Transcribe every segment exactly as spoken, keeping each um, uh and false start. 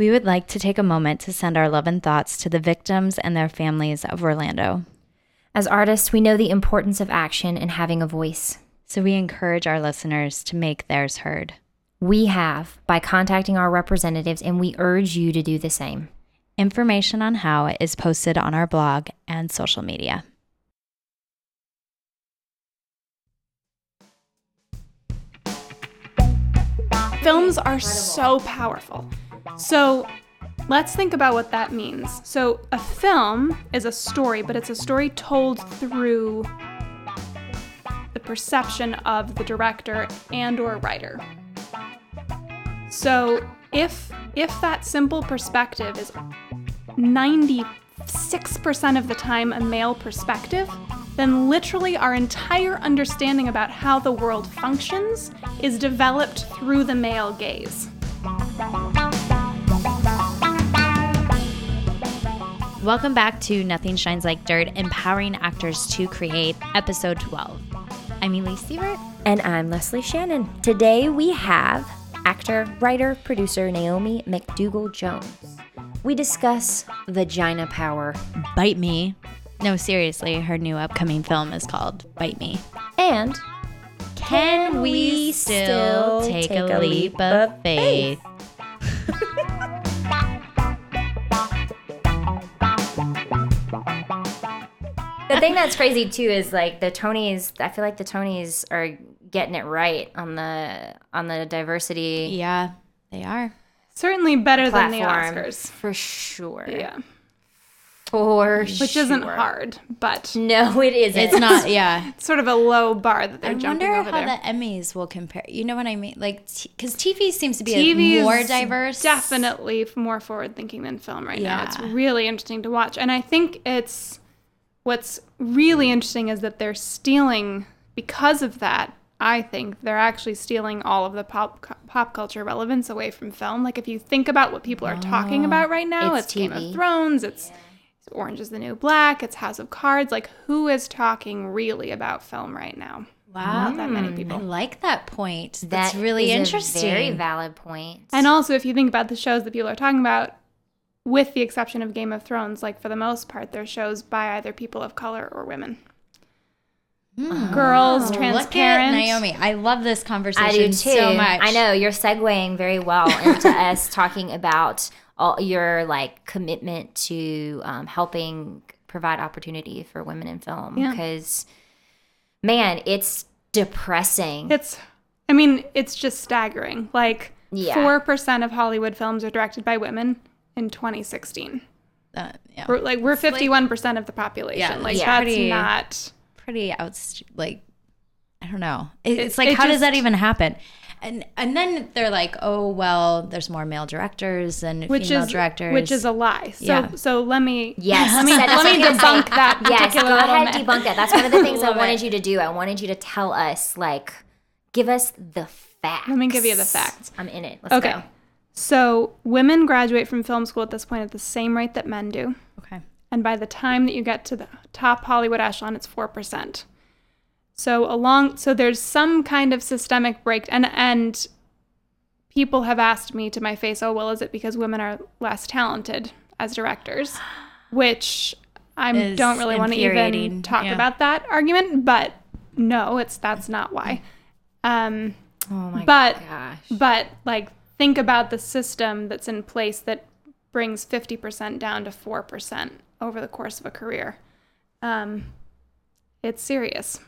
We would like to take a moment to send our love and thoughts to the victims and their families of Orlando. As artists, we know the importance of action and having a voice. So we encourage our listeners to make theirs heard. We have, by contacting our representatives, and we urge you to do the same. Information on how is posted on our blog and social media. Films are so powerful. So let's think about what that means. So a film is a story, but it's a story told through the perception of the director and or writer. So if if that simple perspective is ninety-six percent of the time a male perspective, then literally our entire understanding about how the world functions is developed through the male gaze. Welcome back to Nothing Shines Like Dirt, Empowering Actors to Create, Episode twelve. I'm Elise Siebert. And I'm Leslie Shannon. Today we have actor, writer, producer Naomi McDougall Jones. We discuss vagina power. Bite Me. No, seriously, her new upcoming film is called Bite Me. And can, can we still, still take, take a, a leap, leap of, of faith? faith? The thing that's crazy, too, is like the Tonys, I feel like the Tonys are getting it right on the on the diversity. Yeah, they are. Certainly better platform, than the Oscars. For sure. Yeah. For Which sure. isn't hard, but... No, it isn't. It's not, yeah. It's sort of a low bar that they're I jumping over there. I wonder how the Emmys will compare. You know what I mean? Like, because t- T V seems to be a more diverse. Definitely more forward-thinking than film right yeah. now. It's really interesting to watch. And I think it's... What's really interesting is that they're stealing, because of that, I think, they're actually stealing all of the pop cu- pop culture relevance away from film. Like, if you think about what people are oh, talking about right now, it's, it's Game of Thrones, it's, yeah. it's Orange is the New Black, it's House of Cards. Like, who is talking really about film right now? Wow. Not that many people. I like that point. That's that really interesting. That's a very valid point. And also, if you think about the shows that people are talking about, with the exception of Game of Thrones, like, for the most part, they're shows by either people of color or women. Mm. Girls, oh, transparent. Look at Naomi, I love this conversation I do too. So much. I know, you're segueing very well into us talking about all your, like, commitment to um, helping provide opportunity for women in film. Because, yeah. man, it's depressing. It's, I mean, it's just staggering. Like, yeah. four percent of Hollywood films are directed by women. In twenty sixteen, uh, yeah. we're, like we're fifty-one percent like, of the population. Yeah, like yeah. that's pretty, not pretty out. Like, I don't know. It, it, it's like it how just, does that even happen? And and then they're like, oh well, there's more male directors than which female is, directors, which is a lie. So yeah. so let me yes, let me, let me debunk saying. that. Yes, go ahead, myth. debunk that. That's one of the things I wanted it. you to do. I wanted you to tell us, like, give us the facts. Let me give you the facts. I'm in it. Let's okay. go. So women graduate from film school at this point at the same rate that men do. Okay. And by the time that you get to the top Hollywood echelon, it's four percent. So along, so there's some kind of systemic break. And, and people have asked me to my face, oh, well, is it because women are less talented as directors? Which I don't really want to even talk yeah. about that argument. But no, it's that's not why. Um, oh, my but, gosh. But, like... Think about the system that's in place that brings fifty percent down to four percent over the course of a career. Um, it's serious.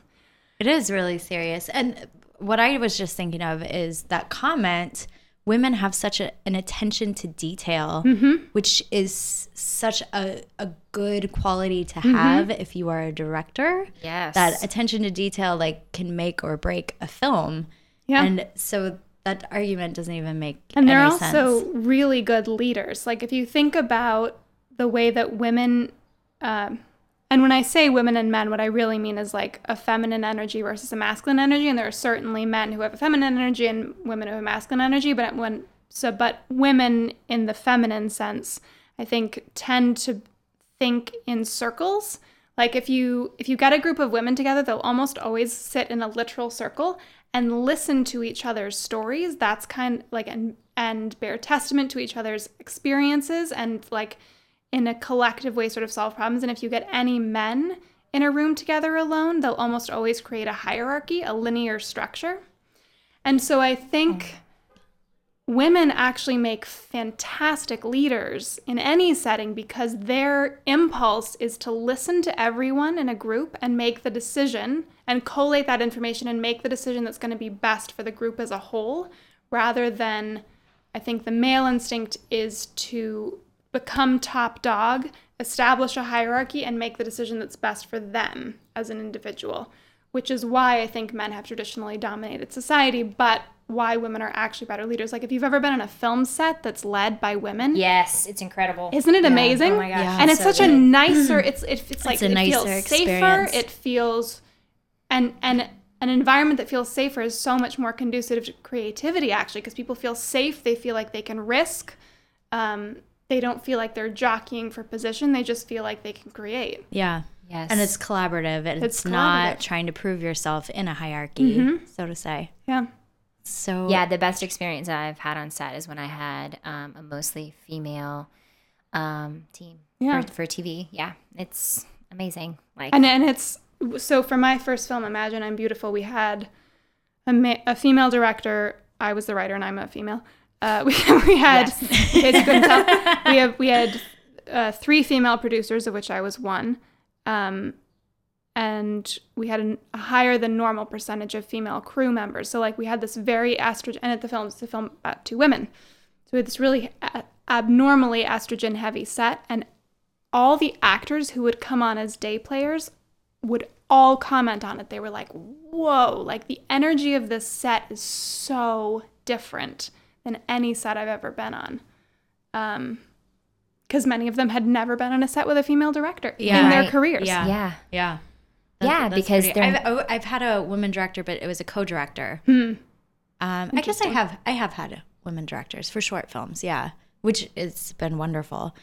It is really serious. And what I was just thinking of is that comment, women have such a, an attention to detail, mm-hmm. which is such a, a good quality to have mm-hmm. if you are a director. Yes. That attention to detail, like, can make or break a film. Yeah. And so... That argument doesn't even make any sense. And they're also really good leaders. Like, if you think about the way that women, um, and when I say women and men, what I really mean is, like, a feminine energy versus a masculine energy. And there are certainly men who have a feminine energy and women who have a masculine energy. But when so, but women in the feminine sense, I think, tend to think in circles. Like, if you if you get a group of women together, they'll almost always sit in a literal circle and listen to each other's stories. That's kind of like, and and bear testament to each other's experiences and, like, in a collective way sort of solve problems. And if you get any men in a room together alone, they'll almost always create a hierarchy, a linear structure. And so I think women actually make fantastic leaders in any setting because their impulse is to listen to everyone in a group and make the decision and collate that information and make the decision that's going to be best for the group as a whole, rather than, I think the male instinct is to become top dog, establish a hierarchy, and make the decision that's best for them as an individual, which is why I think men have traditionally dominated society, but why women are actually better leaders. Like, if you've ever been on a film set that's led by women. Yes, it's incredible. Isn't it yeah. amazing? Oh my gosh. Yeah, and it's so such good. a nicer, it's it, it's like, it's a it nicer feels experience. safer, it feels, and and an environment that feels safer is so much more conducive to creativity, actually, because people feel safe, they feel like they can risk, um, they don't feel like they're jockeying for position, they just feel like they can create. Yeah. Yes. And it's collaborative, and it's, it's collaborative. Not trying to prove yourself in a hierarchy, mm-hmm. so to say. Yeah. So yeah, the best experience I've had on set is when I had um, a mostly female um, team yeah. for, for T V. Yeah, it's amazing. Like, and and it's so for my first film, Imagine I'm Beautiful, we had a, ma- a female director. I was the writer, and I'm a female. Uh, we we had yes. in case you couldn't tell, we have we had uh, three female producers, of which I was one. Um, and we had an, a higher than normal percentage of female crew members. So, like, we had this very estrogen, and at the film, it's the film about two women. So we had this really a- abnormally estrogen heavy set, and all the actors who would come on as day players would all comment on it. They were like, whoa, like, the energy of this set is so different than any set I've ever been on. Um... Because many of them had never been on a set with a female director yeah. in their right. careers. Yeah, yeah, yeah. That's, yeah that's because pretty, I've, I've had a woman director, but it was a co-director. Hmm. Um, I guess I have. I have had women directors for short films. Yeah, which it's been wonderful.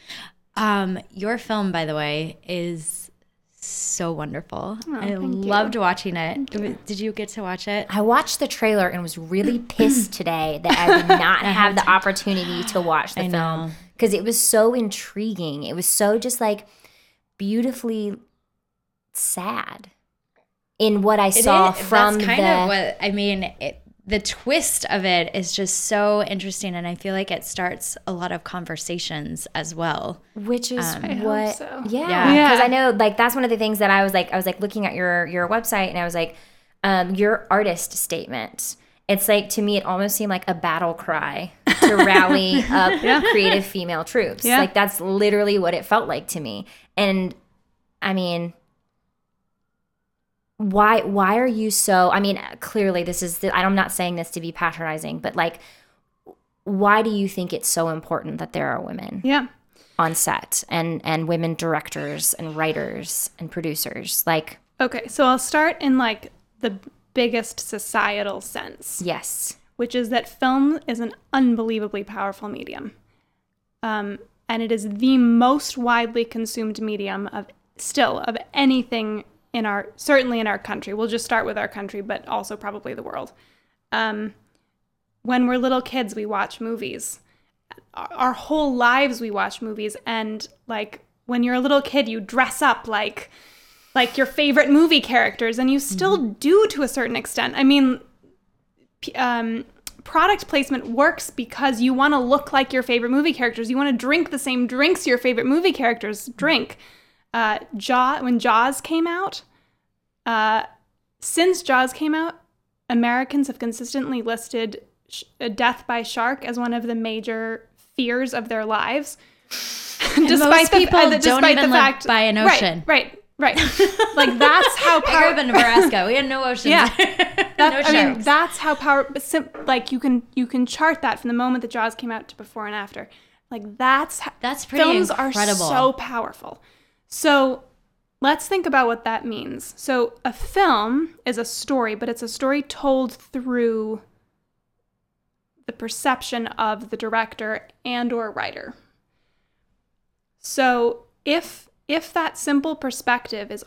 Um, your film, by the way, is so wonderful. Oh, I loved you. watching it. You. Did you get to watch it? I watched the trailer and was really pissed today that I did not I have the to. opportunity to watch the I film. Know. Because it was so intriguing. It was so just, like, beautifully sad in what I it saw is, from that's kind the, of what I mean. It, the twist of it is just so interesting, and I feel like it starts a lot of conversations as well. Which is um, I what, hope so. yeah. Because yeah. yeah. I know, like, that's one of the things that I was like, I was like looking at your your website, and I was like, um, your artist statement. It's like, to me, it almost seemed like a battle cry to rally up yeah. creative female troops. Yeah. Like, that's literally what it felt like to me. And I mean, why why are you so, I mean, clearly this is, the, I'm not saying this to be patronizing, but, like, why do you think it's so important that there are women yeah. on set and, and women directors and writers and producers? Like, okay, so I'll start in, like, the biggest societal sense. Yes. Which is that film is an unbelievably powerful medium. Um, and it is the most widely consumed medium of still of anything in our, certainly in our country. We'll just start with our country, but also probably the world. Um, when we're little kids, we watch movies. Our, our whole lives we watch movies. And, like, when you're a little kid, you dress up like, like your favorite movie characters. And you still mm-hmm. do to a certain extent. I mean... Um, product placement works because you want to look like your favorite movie characters. You want to drink the same drinks your favorite movie characters drink. Uh, Jaw, when Jaws came out, uh, since Jaws came out, Americans have consistently listed sh- death by shark as one of the major fears of their lives. And despite most people the, uh, despite don't even the fact, live by an ocean. Right, right, right. Like, that's how power... I grew up in Nebraska. We had no oceans. Yeah. That, no I mean, that's how power, like, you can you can chart that from the moment that Jaws came out to before and after. Like, that's how, that's pretty films incredible. Are so powerful. So let's think about what that means. So a film is a story, but it's a story told through the perception of the director and or writer. So if if that simple perspective is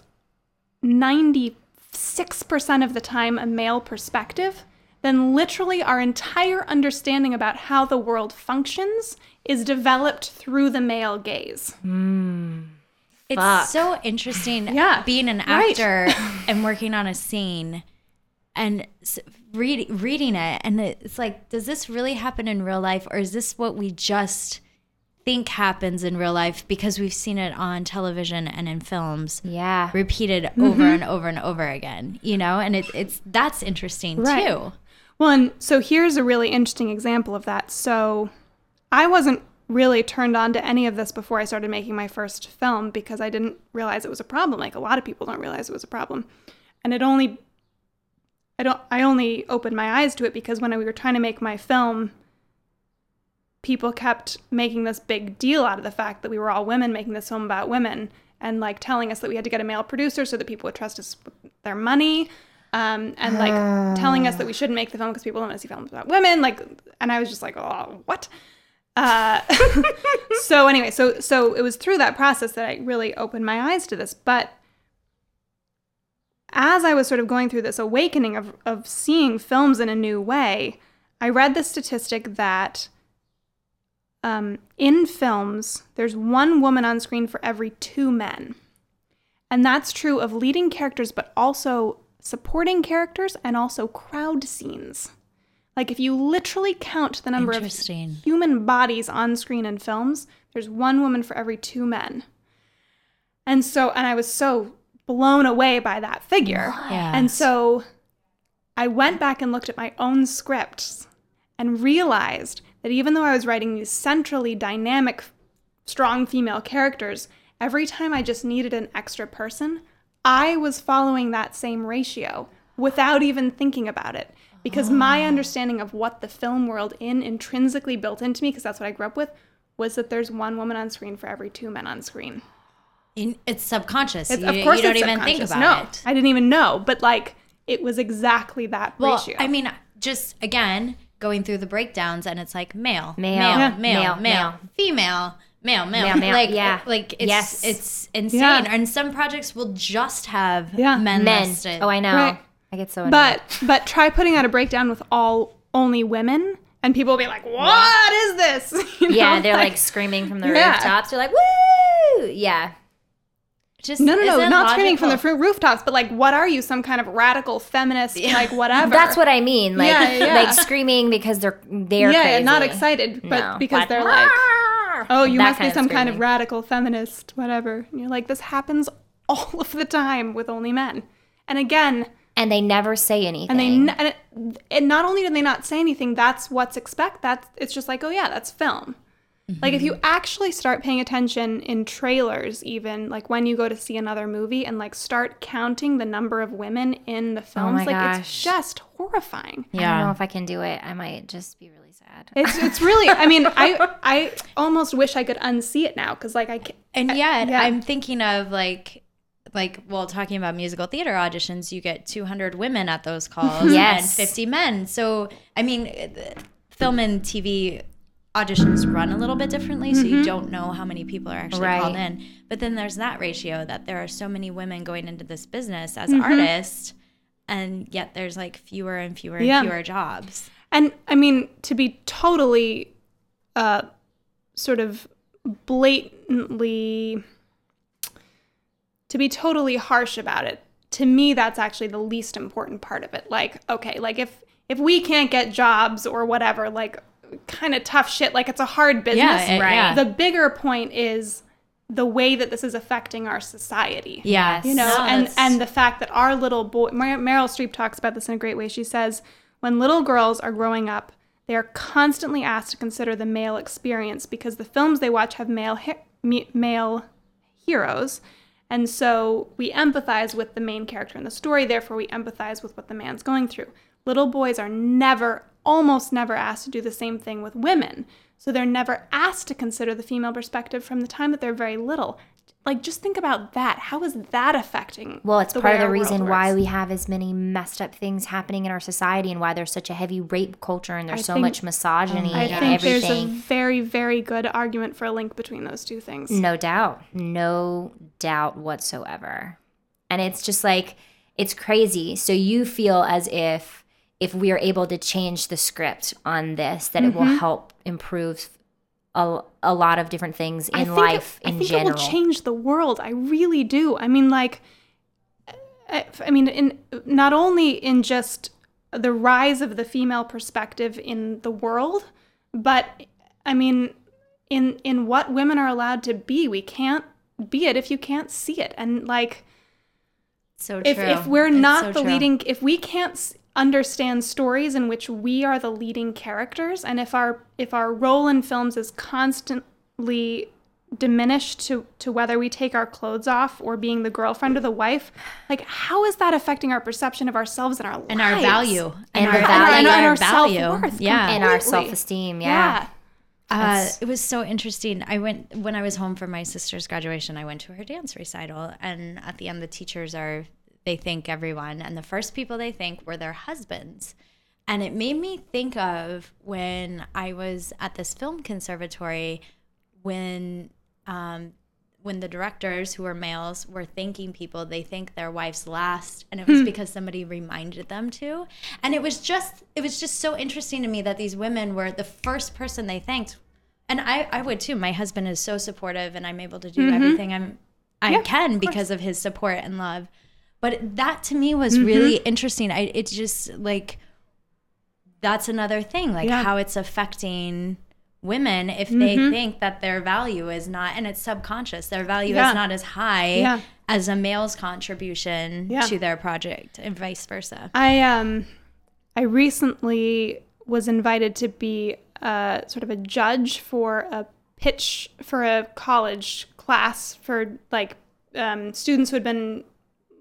ninety percent six percent of the time a male perspective, then literally our entire understanding about how the world functions is developed through the male gaze. Mm. It's Fuck. so interesting yeah. being an actor right. and working on a scene and read, reading it. And it's like, does this really happen in real life? Or is this what we just think happens in real life because we've seen it on television and in films yeah. repeated mm-hmm. over and over and over again, you know? And it, it's that's interesting right. too. Well, and so here's a really interesting example of that. So I wasn't really turned on to any of this before I started making my first film because I didn't realize it was a problem. Like, a lot of people don't realize it was a problem. And it only, I don't, I only opened my eyes to it because when I, we were trying to make my film, people kept making this big deal out of the fact that we were all women making this film about women and, like, telling us that we had to get a male producer so that people would trust us with their money. Um, and, like, telling us that we shouldn't make the film because people don't want to see films about women. Like, and I was just like, oh, what? Uh, so anyway, so so it was through that process that I really opened my eyes to this. But as I was sort of going through this awakening of, of seeing films in a new way, I read the statistic that um, in films, there's one woman on screen for every two men. And that's true of leading characters, but also supporting characters and also crowd scenes. Like, if you literally count the number of human bodies on screen in films, there's one woman for every two men. And so, and I was so blown away by that figure. Yes. And so I went back and looked at my own scripts and realized that even though I was writing these centrally dynamic, strong female characters, every time I just needed an extra person, I was following that same ratio without even thinking about it. Because my understanding of what the film world in intrinsically built into me, because that's what I grew up with, was that there's one woman on screen for every two men on screen. In, it's subconscious. It's, you, of course you don't even think about no, it. I didn't even know. But, like, it was exactly that well, ratio. I mean, just, again, going through the breakdowns, and it's like male, male, male, yeah. male, male, male, female, male, male. male, male. Like, yeah. like it's, yes. it's insane. Yeah. And some projects will just have yeah. men, men listed. Oh, I know. Right. I get so annoyed. But but try putting out a breakdown with all only women, and people will be like, "What is this?" You know? Yeah, they're like, like screaming from the yeah. rooftops. They're like, "Woo!" Yeah. Just no, no, no, not logical. Screaming from the fr- rooftops, but like, what are you? Some kind of radical feminist, yeah. like whatever. That's what I mean. Like, yeah, yeah. like screaming because they're they're yeah, crazy. Not excited, but no. because but, they're like, "Oh, you must be some kind of radical feminist, whatever." And you're like, this happens all of the time with only men, and again. And they never say anything. And they, and, it, and not only do they not say anything, that's what's expected. That's it's just like, oh yeah, that's film. Mm-hmm. Like, if you actually start paying attention in trailers, even like when you go to see another movie, and like start counting the number of women in the films, oh like gosh. It's just horrifying. Yeah. I don't know if I can do it. I might just be really sad. It's it's really. I mean, I I almost wish I could unsee it now because like I can, and yet I, yeah. I'm thinking of like. Like, well, talking about musical theater auditions, you get two hundred women at those calls yes. and fifty men. So, I mean, film and T V auditions run a little bit differently, mm-hmm. so you don't know how many people are actually right. called in. But then there's that ratio that there are so many women going into this business as mm-hmm. artists, and yet there's, like, fewer and fewer and yeah. fewer jobs. And, I mean, to be totally uh, sort of blatantly... To be totally harsh about it, to me, that's actually the least important part of it. Like, okay, like if if we can't get jobs or whatever, like kind of tough shit, like it's a hard business. Yeah, it, right. Yeah. The bigger point is the way that this is affecting our society. Yes. You know, no, and, and the fact that our little boy, Mer- Meryl Streep talks about this in a great way. She says, when little girls are growing up, they are constantly asked to consider the male experience because the films they watch have male he- male heroes. And so we empathize with the main character in the story, therefore we empathize with what the man's going through. Little boys are never, almost never asked to do the same thing with women. So they're never asked to consider the female perspective from the time that they're very little. Like, just think about that. How is that affecting? Well, it's part of the reason why we have as many messed up things happening in our society and why there's such a heavy rape culture and there's so much misogyny and everything. I think there's a very, very good argument for a link between those two things. No doubt. No doubt whatsoever. And it's just like, it's crazy. So you feel as if if we are able to change the script on this, that mm-hmm. it will help improve a, a lot of different things in life in general. I think it will change the world. I really do. I mean, like, I, I mean, in not only in just the rise of the female perspective in the world, but I mean, in in what women are allowed to be. We can't be it if you can't see it. And like, so true. If, if we're not it's so the true. leading, if we can't s- understand stories in which we are the leading characters, and if our if our role in films is constantly diminished to to whether we take our clothes off or being the girlfriend or the wife, like, how is that affecting our perception of ourselves and our lives? And our value. And, and our value. And our, and our, and our self-worth. Yeah. Completely. And our self-esteem. Yeah. yeah. Uh, it was so interesting. I went, when I was home from my sister's graduation, I went to her dance recital, and at the end, the teachers are, they thank everyone. And the first people they thank were their husbands. And it made me think of when I was at this film conservatory, when, um, when the directors, who were males, were thanking people, they thanked their wives last, and it was mm. because somebody reminded them to. And it was just it was just so interesting to me that these women were the first person they thanked. And I, I would too. My husband is so supportive, and I'm able to do mm-hmm. everything I'm I yeah, can of because of his support and love. But that to me was mm-hmm. really interesting. I it's just like, that's another thing, like yeah. how it's affecting women if they mm-hmm. think that their value is not, and it's subconscious, their value yeah. is not as high yeah. as a male's contribution yeah. to their project, and vice versa. I um, I recently was invited to be uh, sort of a judge for a pitch for a college class for like um, students who had been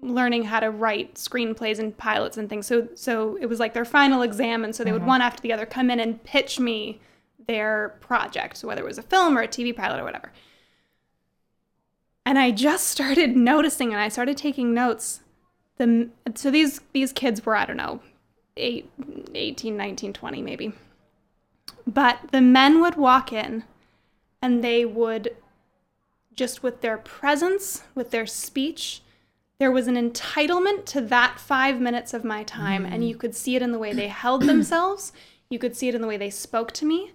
learning how to write screenplays and pilots and things. So so it was like their final exam, and so they mm-hmm. would one after the other come in and pitch me their project, so whether it was a film or a T V pilot or whatever. And I just started noticing, and I started taking notes. The, so these these kids were, I don't know, eight, eighteen, nineteen, twenty maybe. But the men would walk in, and they would, just with their presence, with their speech, there was an entitlement to that five minutes of my time, mm. and you could see it in the way they held themselves. You could see it in the way they spoke to me.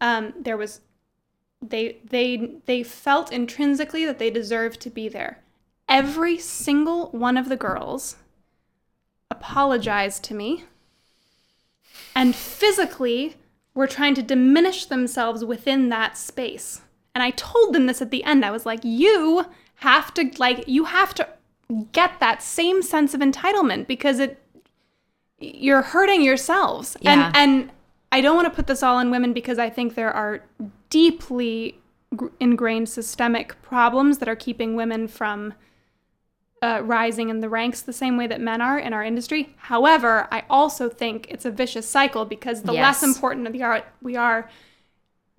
Um, there was, they they they felt intrinsically that they deserved to be there. Every single one of the girls apologized to me, and physically were trying to diminish themselves within that space. And I told them this at the end. I was like, you have to like you have to get that same sense of entitlement, because it you're hurting yourselves. Yeah. And and I don't want to put this all on women, because I think there are deeply ingrained systemic problems that are keeping women from uh, rising in the ranks the same way that men are in our industry. However, I also think it's a vicious cycle, because the yes. less important we are, we are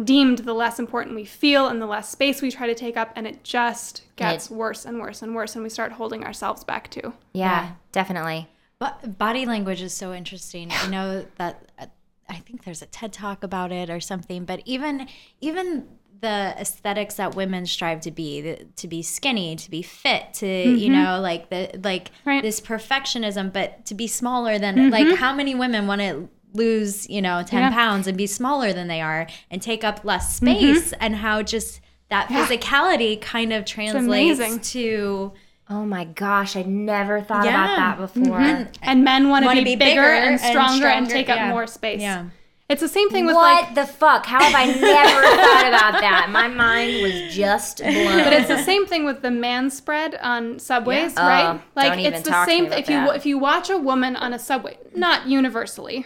deemed, the less important we feel and the less space we try to take up. And it just gets it, worse and worse and worse. And we start holding ourselves back too. Yeah, yeah. Definitely. But body language is so interesting. I know that... Uh, I think there's a TED Talk about it or something, but even even the aesthetics that women strive to be, the, to be skinny, to be fit, to, mm-hmm. you know, like the like right. this perfectionism, but to be smaller than, mm-hmm. like how many women want to lose, you know, ten yeah. pounds and be smaller than they are and take up less space, mm-hmm. and how just that yeah. physicality kind of translates to... Oh my gosh, I never thought yeah. about that before. Mm-hmm. And, and men want to be, be bigger, bigger and stronger and, stronger, and take yeah. up more space. Yeah. It's the same thing with what like... What the fuck? How have I never thought about that? My mind was just blown. But it's the same thing with the man spread on subways, yeah. right? Oh, like don't even it's the talk same to me about th- that. if you if you watch a woman on a subway, not universally,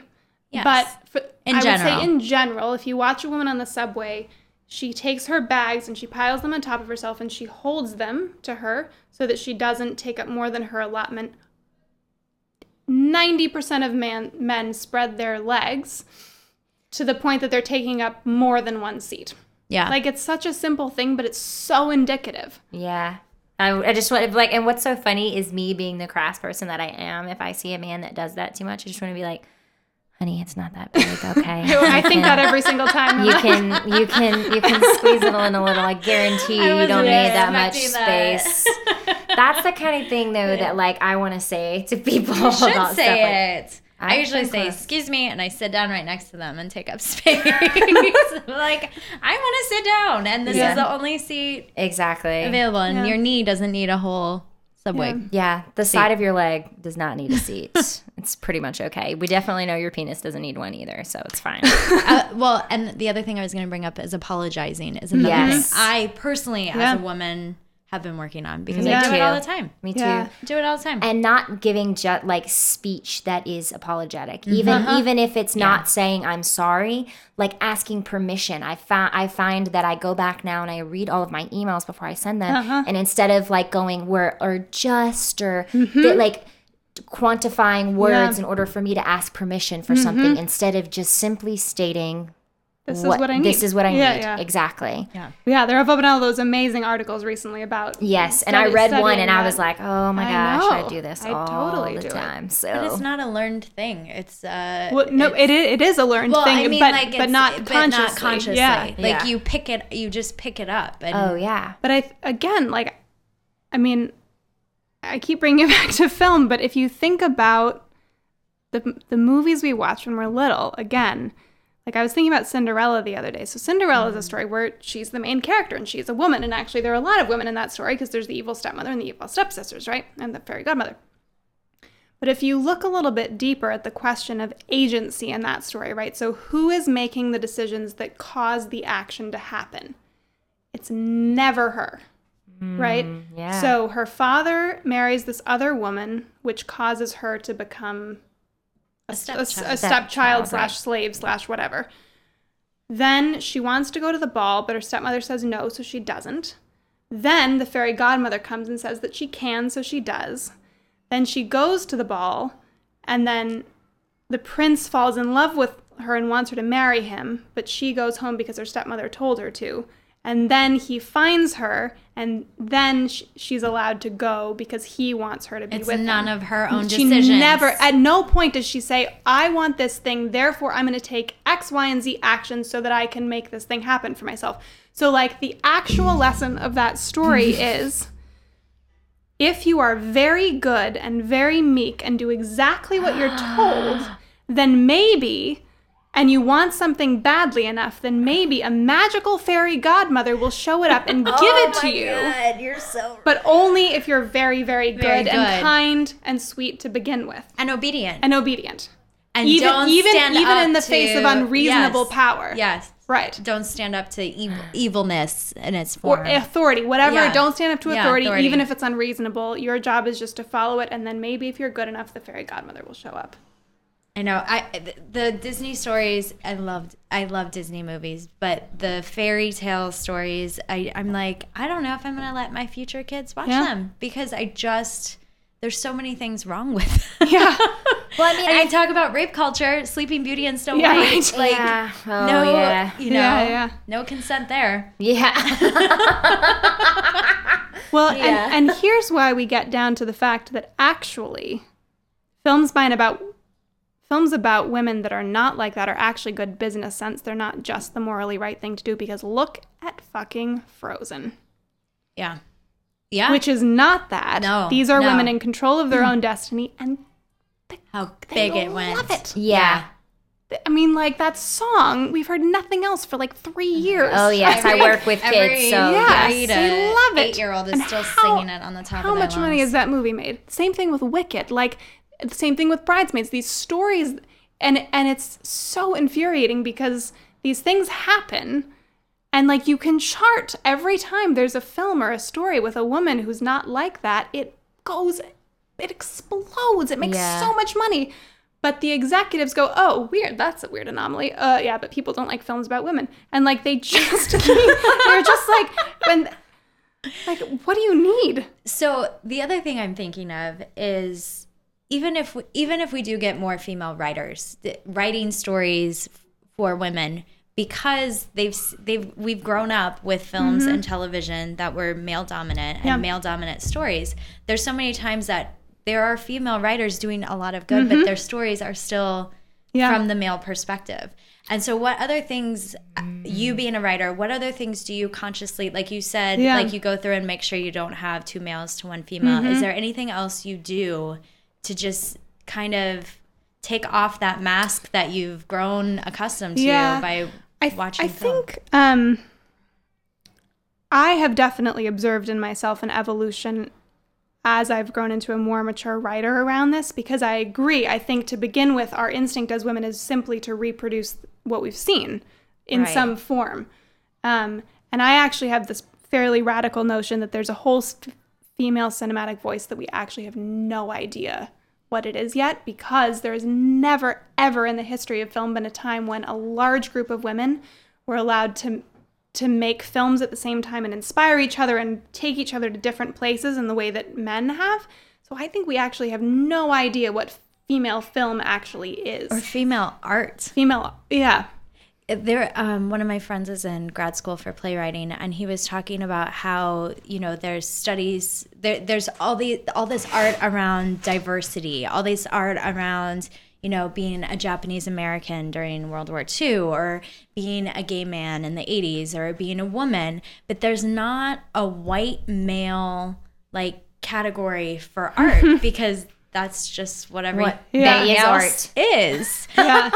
yes. but for, in I general. would say in general, if you watch a woman on the subway, she takes her bags and she piles them on top of herself and she holds them to her so that she doesn't take up more than her allotment. ninety percent of man, men spread their legs to the point that they're taking up more than one seat. Yeah. Like, it's such a simple thing, but it's so indicative. Yeah. I, I just want to, like, and what's so funny is me being the crass person that I am. If I see a man that does that too much, I just want to be like, honey, it's not that big, okay? I think can, that every single time. You can, you can, you can squeeze it in a little. I guarantee I you don't really need that much that. space. That's the kind of thing, though, yeah. that like I want to say to people. You should about say stuff it. Like, I, I usually say, excuse me, and I sit down right next to them and take up space. Like, I want to sit down, and this yeah. is the only seat exactly available, and yeah. your knee doesn't need a whole subway. Yeah, yeah the seat. Side of your leg does not need a seat. It's pretty much okay. We definitely know your penis doesn't need one either, so it's fine. uh, well, and the other thing I was going to bring up is apologizing. Is another yes. thing I personally, yeah. as a woman, have been working on, because yeah. I do it all the time. Me too. Yeah. Do it all the time. And not giving ju- like speech that is apologetic. Mm-hmm. Even uh-huh. even if it's yeah. not saying I'm sorry, like asking permission. I found I find that I go back now and I read all of my emails before I send them. Uh-huh. And instead of like going where or just or mm-hmm. that, like quantifying words yeah. in order for me to ask permission for mm-hmm. something, instead of just simply stating This what, is what I need. This is what I yeah, need. Yeah. Exactly. Yeah. Yeah. There have been all those amazing articles recently about. Yes. And I read one and that. I was like, oh my gosh, I, I do this I all totally the time. It. So. But it's not a learned thing. It's. Uh, well, no, it's, it, is, it is a learned well, thing, I mean, but, like but not but consciously. Not consciously. Yeah. Like yeah. you pick it, you just pick it up. And, oh, yeah. But I, again, like, I mean, I keep bringing it back to film, but if you think about the the movies we watch when we're little, again, like, I was thinking about Cinderella the other day. So Cinderella is a story where she's the main character and she's a woman. And actually, there are a lot of women in that story because there's the evil stepmother and the evil stepsisters, right? And the fairy godmother. But if you look a little bit deeper at the question of agency in that story, right? So who is making the decisions that cause the action to happen? It's never her, mm, right? Yeah. So her father marries this other woman, which causes her to become... A stepchild, a, a stepchild slash right. slave slash whatever. Then she wants to go to the ball, but her stepmother says no, so she doesn't. Then the fairy godmother comes and says that she can, so she does. Then she goes to the ball, and then the prince falls in love with her and wants her to marry him, but she goes home because her stepmother told her to. And then he finds her, and then sh- she's allowed to go because he wants her to be it's with him. It's none of her own she decisions. She never, at no point does she say, I want this thing, therefore I'm going to take X, Y, and Z action so that I can make this thing happen for myself. So, like, the actual lesson of that story is, if you are very good and very meek and do exactly what you're told, then maybe... and you want something badly enough, then maybe a magical fairy godmother will show it up and give oh it to you. Oh my God, you're so right. But only if you're very, very good, very good and kind and sweet to begin with. And obedient. And obedient. And even, don't even, stand even up in the to, face of unreasonable yes, power. Yes. Right. Don't stand up to evil, evilness in its form. Or authority, whatever. Yeah. Don't stand up to authority, yeah, authority, even if it's unreasonable. Your job is just to follow it, and then maybe if you're good enough, the fairy godmother will show up. I know. I the Disney stories. I loved. I love Disney movies, but the fairy tale stories. I I'm like, I don't know if I'm gonna let my future kids watch yeah. them, because I just there's so many things wrong with them. Yeah. Well, I mean, I, I talk about rape culture, Sleeping Beauty and Snow yeah, White. Like, yeah. oh, no, yeah. you know, yeah, yeah. no consent there. Yeah. Well, yeah. And, and here's why we get down to the fact that actually, films by and about. Films about women that are not like that are actually good business sense. They're not just the morally right thing to do, because look at fucking Frozen. Yeah. Yeah. Which is not that. No. These are no. women in control of their own destiny, and the, how big it went. Love it. Yeah. yeah. I mean, like, that song, we've heard nothing else for like three years. Oh, yes. Every, I work with kids, every, so yes, yes. they love it. Eight-year-old is and still how, singing it on the top how of How much lungs. Money has that movie made? Same thing with Wicked. Like, the same thing with Bridesmaids. These stories, and and it's so infuriating because these things happen, and like you can chart every time there's a film or a story with a woman who's not like that, it goes, it explodes, it makes yeah. so much money. But the executives go, oh, weird, that's a weird anomaly. Uh, yeah, but people don't like films about women. And like they just, they're just like, when, like, what do you need? So the other thing I'm thinking of is, Even if we, even if we do get more female writers th- writing stories f- for women, because they've they've we've grown up with films mm-hmm. and television that were male dominant yeah. and male dominant stories. There's so many times that there are female writers doing a lot of good, mm-hmm. but their stories are still yeah. from the male perspective. And so, what other things, you being a writer, what other things do you consciously, like you said, yeah. like you go through and make sure you don't have two males to one female? Mm-hmm. Is there anything else you do to just kind of take off that mask that you've grown accustomed to yeah. by I th- watching I film. think um, I have definitely observed in myself an evolution as I've grown into a more mature writer around this, because I agree. I think to begin with, our instinct as women is simply to reproduce what we've seen in right. some form. Um, and I actually have this fairly radical notion that there's a whole st- female cinematic voice that we actually have no idea what it is yet, because there has never, ever in the history of film been a time when a large group of women were allowed to to make films at the same time and inspire each other and take each other to different places in the way that men have. So I think we actually have no idea what female film actually is. Or female art. Female, yeah. There, um, one of my friends is in grad school for playwriting, and he was talking about how, you know, there's studies, there, there's all the all this art around diversity, all this art around, you know, being a Japanese American during World War Two, or being a gay man in the eighties, or being a woman, but there's not a white male, like, category for art, because that's just whatever what yeah. that else art is. Yeah.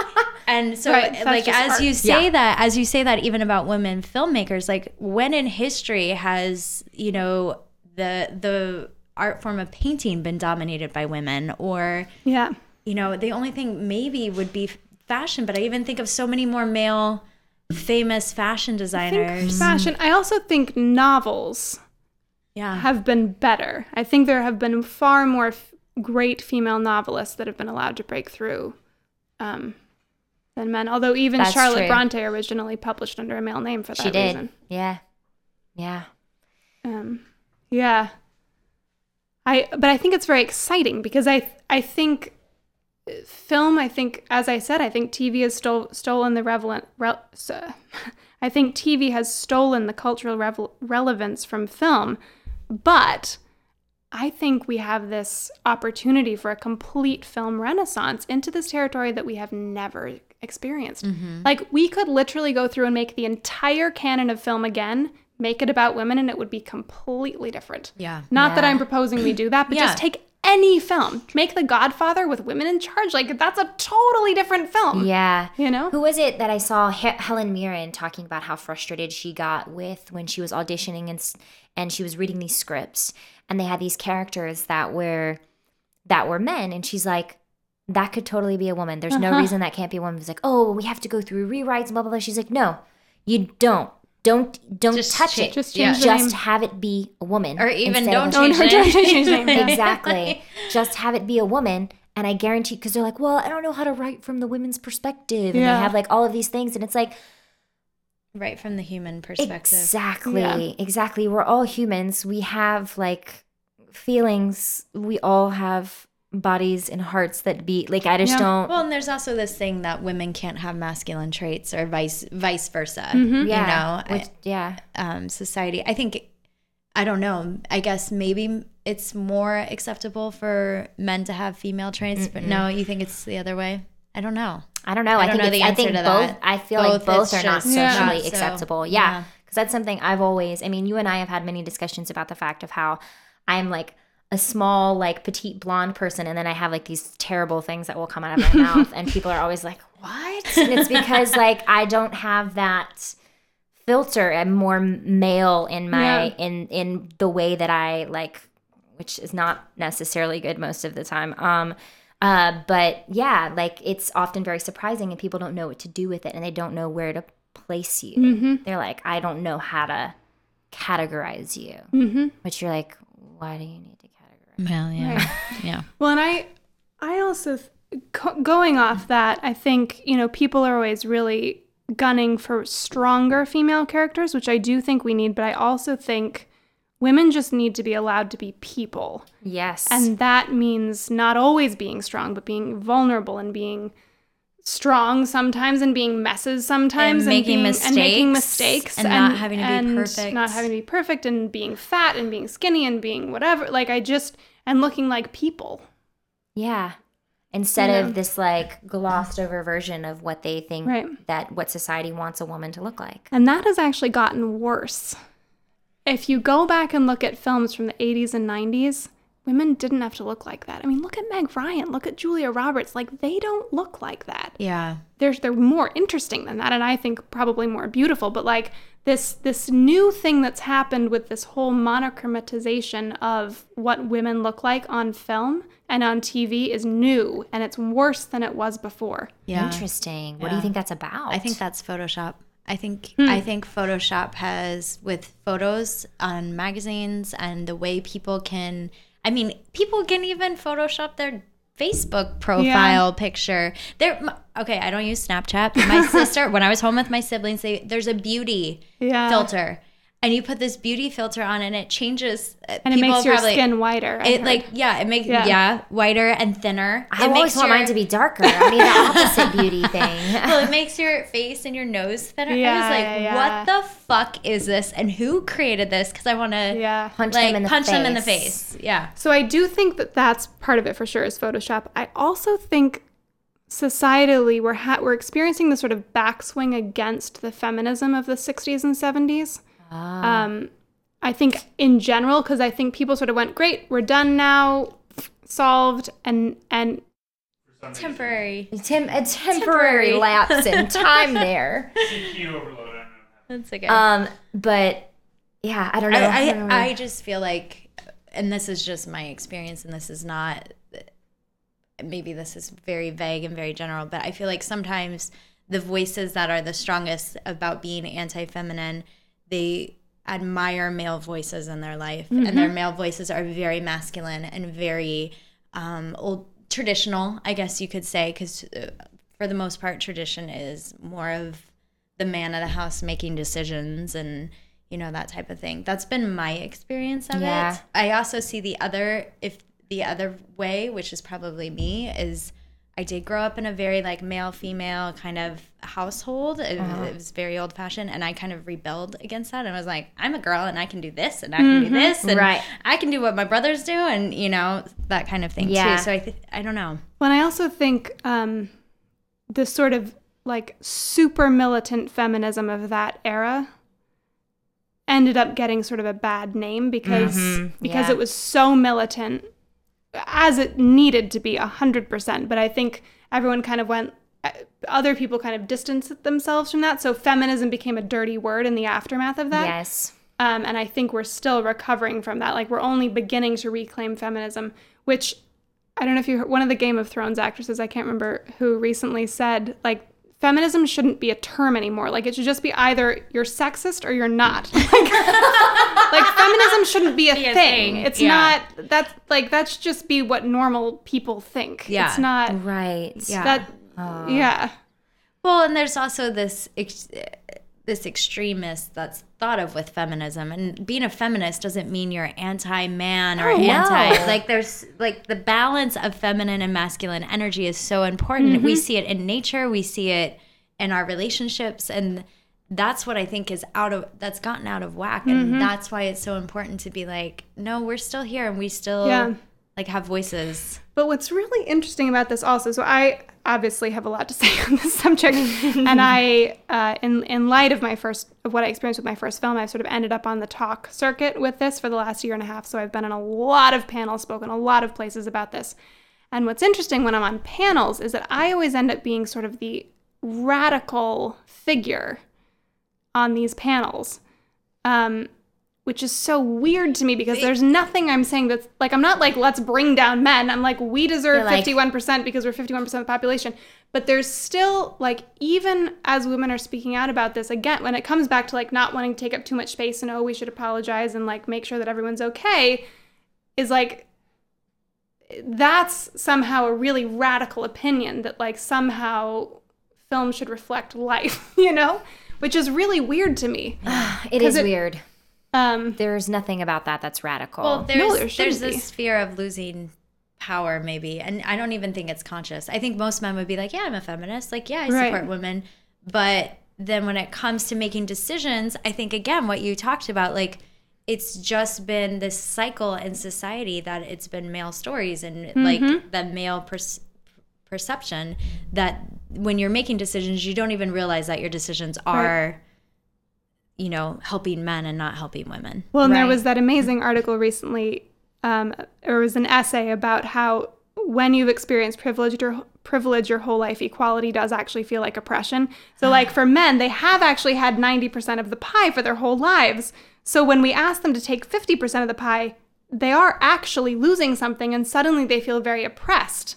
And so right, like as art. you say yeah. that, as you say that even about women filmmakers, like when in history has, you know, the the art form of painting been dominated by women? Or yeah. you know, the only thing maybe would be fashion, but I even think of so many more male famous fashion designers. I think fashion. I also think novels yeah. have been better. I think there have been far more f- great female novelists that have been allowed to break through um, than men. Although even That's Charlotte true. Bronte originally published under a male name for that she did. reason. Yeah. Yeah. Um, yeah. I but I think it's very exciting, because I I think film, I think, as I said, I think TV has stole, stolen the relevant. Re, uh, I think T V has stolen the cultural revel, relevance from film, but I think we have this opportunity for a complete film renaissance into this territory that we have never experienced. Mm-hmm. Like, we could literally go through and make the entire canon of film again, make it about women, and it would be completely different. Yeah. Not yeah. that I'm proposing we do that, but yeah. just take any film. Make The Godfather with women in charge. Like, that's a totally different film. Yeah. You know? Who was it that I saw he- Helen Mirren talking about how frustrated she got with when she was auditioning and and she was reading these scripts, and they had these characters that were that were men, and she's like, that could totally be a woman. There's uh-huh. no reason that can't be a woman. It's like, oh, we have to go through rewrites and blah, blah, blah. She's like, no, you don't. Don't don't just touch change, it. Just, yeah. just have it be a woman. Or even don't change, don't, don't change name. Exactly. Just have it be a woman. And I guarantee, because they're like, well, I don't know how to write from the women's perspective. And yeah. they have like all of these things. And it's like. Right from the human perspective. Exactly. Yeah. Exactly. We're all humans. We have like feelings. We all have bodies and hearts that beat. Like, I just yeah. don't. Well, and there's also this thing that women can't have masculine traits, or vice vice versa. Mm-hmm. Yeah. You know, Which, I, yeah. Um, society. I think. I don't know. I guess maybe it's more acceptable for men to have female traits, Mm-mm. but no, you think it's the other way? I don't know. I don't know. I, I don't think know the I think both. That. I feel both like both are not socially yeah. acceptable. So, yeah, because yeah. that's something I've always. I mean, you and I have had many discussions about the fact of how I'm like a small, like, petite blonde person, and then I have like these terrible things that will come out of my mouth, and people are always like, what? And it's because like I don't have that filter. I'm more male in my yeah. in in the way that I like, which is not necessarily good most of the time. Um uh but yeah, like it's often very surprising, and people don't know what to do with it, and they don't know where to place you. Mm-hmm. They're like, I don't know how to categorize you. Mm-hmm. But you're like, why do you need to? Well, yeah. Right. yeah. Well, and I I also, th- going off that, I think, you know, people are always really gunning for stronger female characters, which I do think we need, but I also think women just need to be allowed to be people. Yes. And that means not always being strong, but being vulnerable and being strong sometimes, and being messes sometimes, and, and making being, mistakes and making mistakes and, and not having to and be perfect not having to be perfect and being fat and being skinny and being whatever, like I just and looking like people yeah instead yeah. of this like glossed over version of what they think right. that what society wants a woman to look like. And that has actually gotten worse. If you go back and look at films from the eighties and nineties, women didn't have to look like that. I mean, look at Meg Ryan. Look at Julia Roberts. Like, they don't look like that. Yeah. They're, they're more interesting than that, and I think probably more beautiful. But, like, this this new thing that's happened with this whole monochromatization of what women look like on film and on T V is new, and it's worse than it was before. Yeah. Interesting. Yeah. What do you think that's about? I think that's Photoshop. I think mm. I think Photoshop has, with photos on magazines and the way people can... I mean, people can even Photoshop their Facebook profile yeah. picture. They're, okay, I don't use Snapchat. But my sister, when I was home with my siblings, they, there's a beauty yeah. filter. And you put this beauty filter on and it changes. And people it makes your probably, skin whiter. I it heard. Like, yeah, it makes, yeah. yeah, whiter and thinner. I it always makes want your, mine to be darker. I mean, the opposite beauty thing. Well, it makes your face and your nose thinner. Yeah, I was like, yeah. what the fuck is this? And who created this? Because I want to yeah. punch, like, them, in the punch them in the face. Yeah. So I do think that that's part of it for sure is Photoshop. I also think societally we're, ha- we're experiencing this sort of backswing against the feminism of the sixties and seventies. Ah. Um, I think in general, because I think people sort of went, great, we're done now, solved, and and temporary, Tem- a temporary, temporary lapse in time there. C Q overload. That's okay. Um, but yeah, I don't know. I, I, I, don't know. I just feel like, and this is just my experience, and this is not. Maybe this is very vague and very general, but I feel like sometimes the voices that are the strongest about being anti-feminine, they admire male voices in their life, mm-hmm. and their male voices are very masculine and very um, old, traditional, I guess you could say, because uh, for the most part, tradition is more of the man of the house making decisions and, you know, that type of thing. That's been my experience of yeah. it. I also see the other, if the other way, which is probably me, is I did grow up in a very, like, male-female kind of household. It, uh-huh. it was very old-fashioned, and I kind of rebelled against that. And I was like, I'm a girl, and I can do this, and I can mm-hmm. do this, and right. I can do what my brothers do, and, you know, that kind of thing, yeah. too. So I th- I don't know. Well, and I also think um, this sort of, like, super militant feminism of that era ended up getting sort of a bad name because mm-hmm. because yeah. it was so militant, as it needed to be one hundred percent. But I think everyone kind of went, other people kind of distanced themselves from that. So feminism became a dirty word in the aftermath of that. Yes. Um, and I think we're still recovering from that. Like, we're only beginning to reclaim feminism, which I don't know if you heard, one of the Game of Thrones actresses, I can't remember who, recently said, like, feminism shouldn't be a term anymore. Like, it should just be either you're sexist or you're not. Like, like feminism shouldn't be a be thing. A thing. It's yeah. not, that's, like, that's just be what normal people think. Yeah. It's not. Right. Yeah. That, uh. yeah. Well, and there's also this ex- this extremist that's thought of with feminism. And being a feminist doesn't mean you're anti-man or oh, anti. No. Like, there's, like, the balance of feminine and masculine energy is so important. Mm-hmm. We see it in nature. We see it in our relationships. And that's what I think is out of, that's gotten out of whack. And mm-hmm. that's why it's so important to be like, no, we're still here and we still, yeah. like, have voices. But what's really interesting about this also, so I obviously have a lot to say on this subject, and I, uh, in in light of my first of what I experienced with my first film, I've sort of ended up on the talk circuit with this for the last year and a half. So I've been on a lot of panels, spoken a lot of places about this. And what's interesting when I'm on panels is that I always end up being sort of the radical figure on these panels. Um, Which is so weird to me because there's nothing I'm saying that's, like, I'm not like, let's bring down men. I'm like, we deserve like, fifty-one percent because we're fifty-one percent of the population. But there's still, like, even as women are speaking out about this, again, when it comes back to, like, not wanting to take up too much space and, oh, we should apologize and, like, make sure that everyone's okay, is, like, that's somehow a really radical opinion that, like, somehow film should reflect life, you know? Which is really weird to me. It is it, weird. Um, there's nothing about that that's radical. Well, there's, no, there there's this fear of losing power, maybe. And I don't even think it's conscious. I think most men would be like, yeah, I'm a feminist. Like, yeah, I right. support women. But then when it comes to making decisions, I think, again, what you talked about, like, it's just been this cycle in society that it's been male stories and, mm-hmm. like, the male pers- perception that when you're making decisions, you don't even realize that your decisions are... Right. you know, helping men and not helping women. Well, and right. there was that amazing article recently um, or it was an essay about how when you've experienced privilege or privilege your whole life, equality does actually feel like oppression. So like for men, they have actually had ninety percent of the pie for their whole lives. So when we ask them to take fifty percent of the pie, they are actually losing something, and suddenly they feel very oppressed.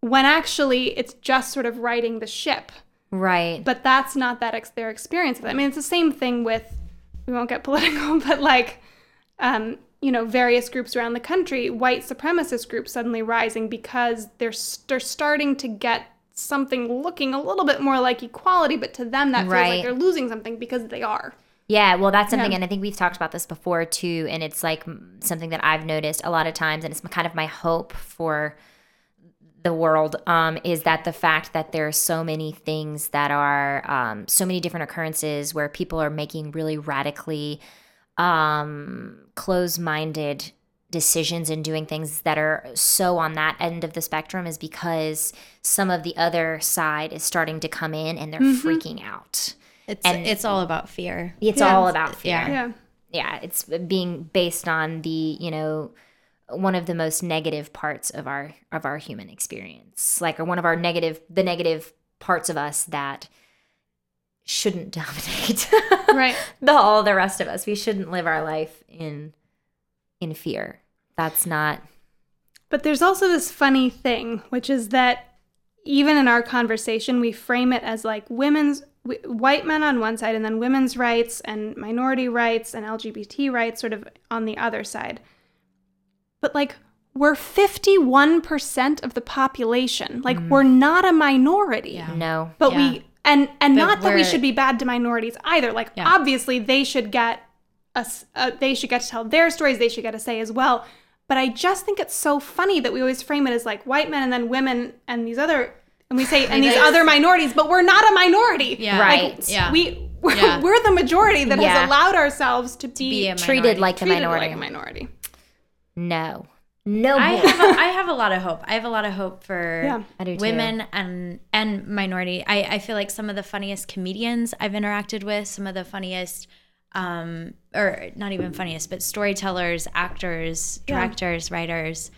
When actually it's just sort of righting the ship. Right. But that's not that ex- their experience. I mean, it's the same thing with, we won't get political, but like, um, you know, various groups around the country, white supremacist groups suddenly rising because they're they're starting to get something looking a little bit more like equality, but to them that feels right. like they're losing something because they are. Yeah, well, that's something, yeah. and I think we've talked about this before, too, and it's, like, something that I've noticed a lot of times, and it's kind of my hope for the world, um, is that the fact that there are so many things that are um, so many different occurrences where people are making really radically um, close-minded decisions and doing things that are so on that end of the spectrum is because some of the other side is starting to come in and they're mm-hmm. freaking out. It's and it's all about fear. It's yeah. all about fear. Yeah. yeah. Yeah. It's being based on the, you know, one of the most negative parts of our of our human experience. Like or one of our negative the negative parts of us that shouldn't dominate right. the all the rest of us. We shouldn't live our life in in fear. That's not. But there's also this funny thing, which is that even in our conversation, we frame it as like women's white men on one side and then women's rights and minority rights and L G B T rights sort of on the other side. But like we're fifty-one percent of the population. Like mm. we're not a minority. Yeah. No. But yeah. we and and but not that we should be bad to minorities either. Like yeah. obviously they should get us uh, they should get to tell their stories, they should get a say as well. But I just think it's so funny that we always frame it as like white men and then women and these other And we say, and these other minorities, but we're not a minority. Yeah. Right. Like, yeah. We, we're, yeah. we're the majority that yeah. has allowed ourselves to be, to be treated like treated a minority. Like a minority. No. No. I have, a, I have a lot of hope. I have a lot of hope for yeah, women and, and minority. I, I feel like some of the funniest comedians I've interacted with, some of the funniest, um, or not even funniest, but storytellers, actors, directors, yeah. writers,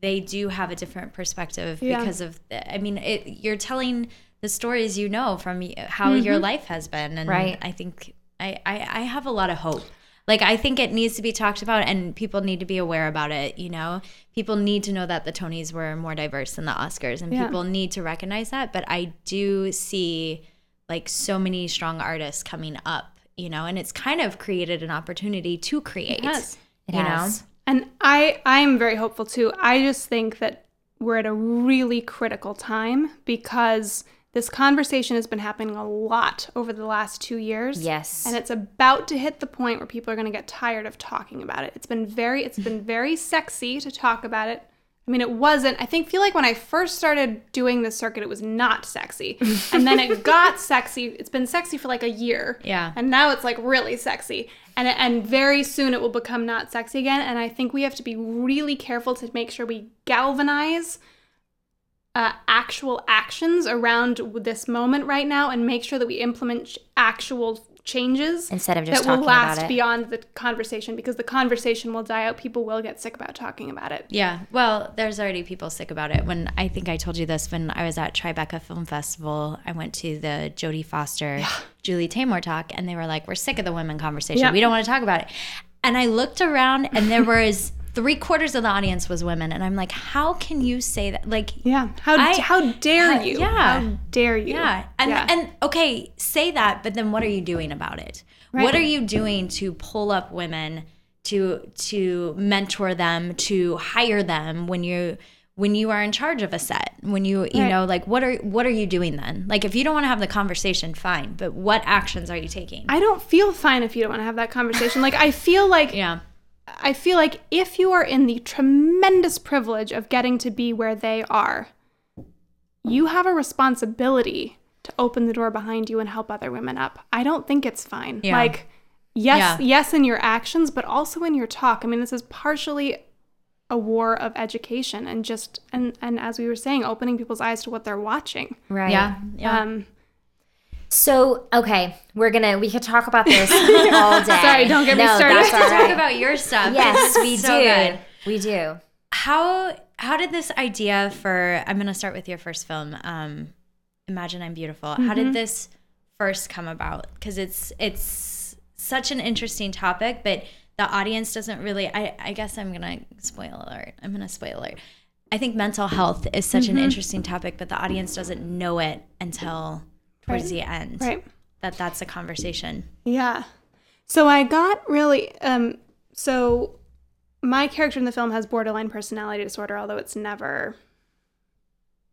they do have a different perspective yeah. because of, the, I mean, it, you're telling the stories you know from how mm-hmm. your life has been. And right. I think I, I, I have a lot of hope. Like, I think it needs to be talked about and people need to be aware about it, you know? People need to know that the Tonys were more diverse than the Oscars and yeah. people need to recognize that. But I do see, like, so many strong artists coming up, you know? And it's kind of created an opportunity to create. Yes, it you has. Know? And I, I'm very hopeful, too. I just think that we're at a really critical time because this conversation has been happening a lot over the last two years. Yes. And it's about to hit the point where people are going to get tired of talking about it. It's been very it's been very sexy to talk about it. I mean, it wasn't. I think feel like when I first started doing this circuit, it was not sexy. And then it got sexy. It's been sexy for like a year. Yeah. And now it's like really sexy. And and very soon it will become not sexy again. And I think we have to be really careful to make sure we galvanize uh, actual actions around this moment right now and make sure that we implement sh- actual changes instead of just that will last beyond the conversation, because the conversation will die out. People will get sick about talking about it. Yeah. Well, there's already people sick about it. When I think I told you this, when I was at Tribeca Film Festival, I went to the Jodie Foster, yeah. Julie Taymor talk, and they were like, "We're sick of the women conversation. Yeah. We don't want to talk about it." And I looked around, and there was three quarters of the audience was women, and I'm like, "How can you say that? Like, yeah, how I, how dare how, you? Yeah, how dare you? Yeah, and yeah. and okay, say that, but then what are you doing about it? Right. What are you doing to pull up women, to to mentor them, to hire them when you when you are in charge of a set? When you you right. know, like, what are what are you doing then? Like, if you don't want to have the conversation, fine, but what actions are you taking? I don't feel fine if you don't want to have that conversation. Like, I feel like yeah. I feel like if you are in the tremendous privilege of getting to be where they are, you have a responsibility to open the door behind you and help other women up. I don't think it's fine. Yeah. Like, yes, yeah. yes in your actions, but also in your talk. I mean, this is partially a war of education and just, and, and as we were saying, opening people's eyes to what they're watching. Right. Yeah. yeah. Um, So, okay, we're going to, we could talk about this all day. Sorry, don't get no, me started. That's all right. Talk about your stuff. Yes, we so do. Good. We do. How how did this idea for, I'm going to start with your first film, um, Imagine I'm Beautiful. Mm-hmm. How did this first come about? Because it's, it's such an interesting topic, but the audience doesn't really, I, I guess I'm going to, spoil alert, I'm going to spoil alert. I think mental health is such mm-hmm. an interesting topic, but the audience doesn't know it until towards right. the end. Right. That that's a conversation. Yeah. So I got really, um, so my character in the film has borderline personality disorder, although it's never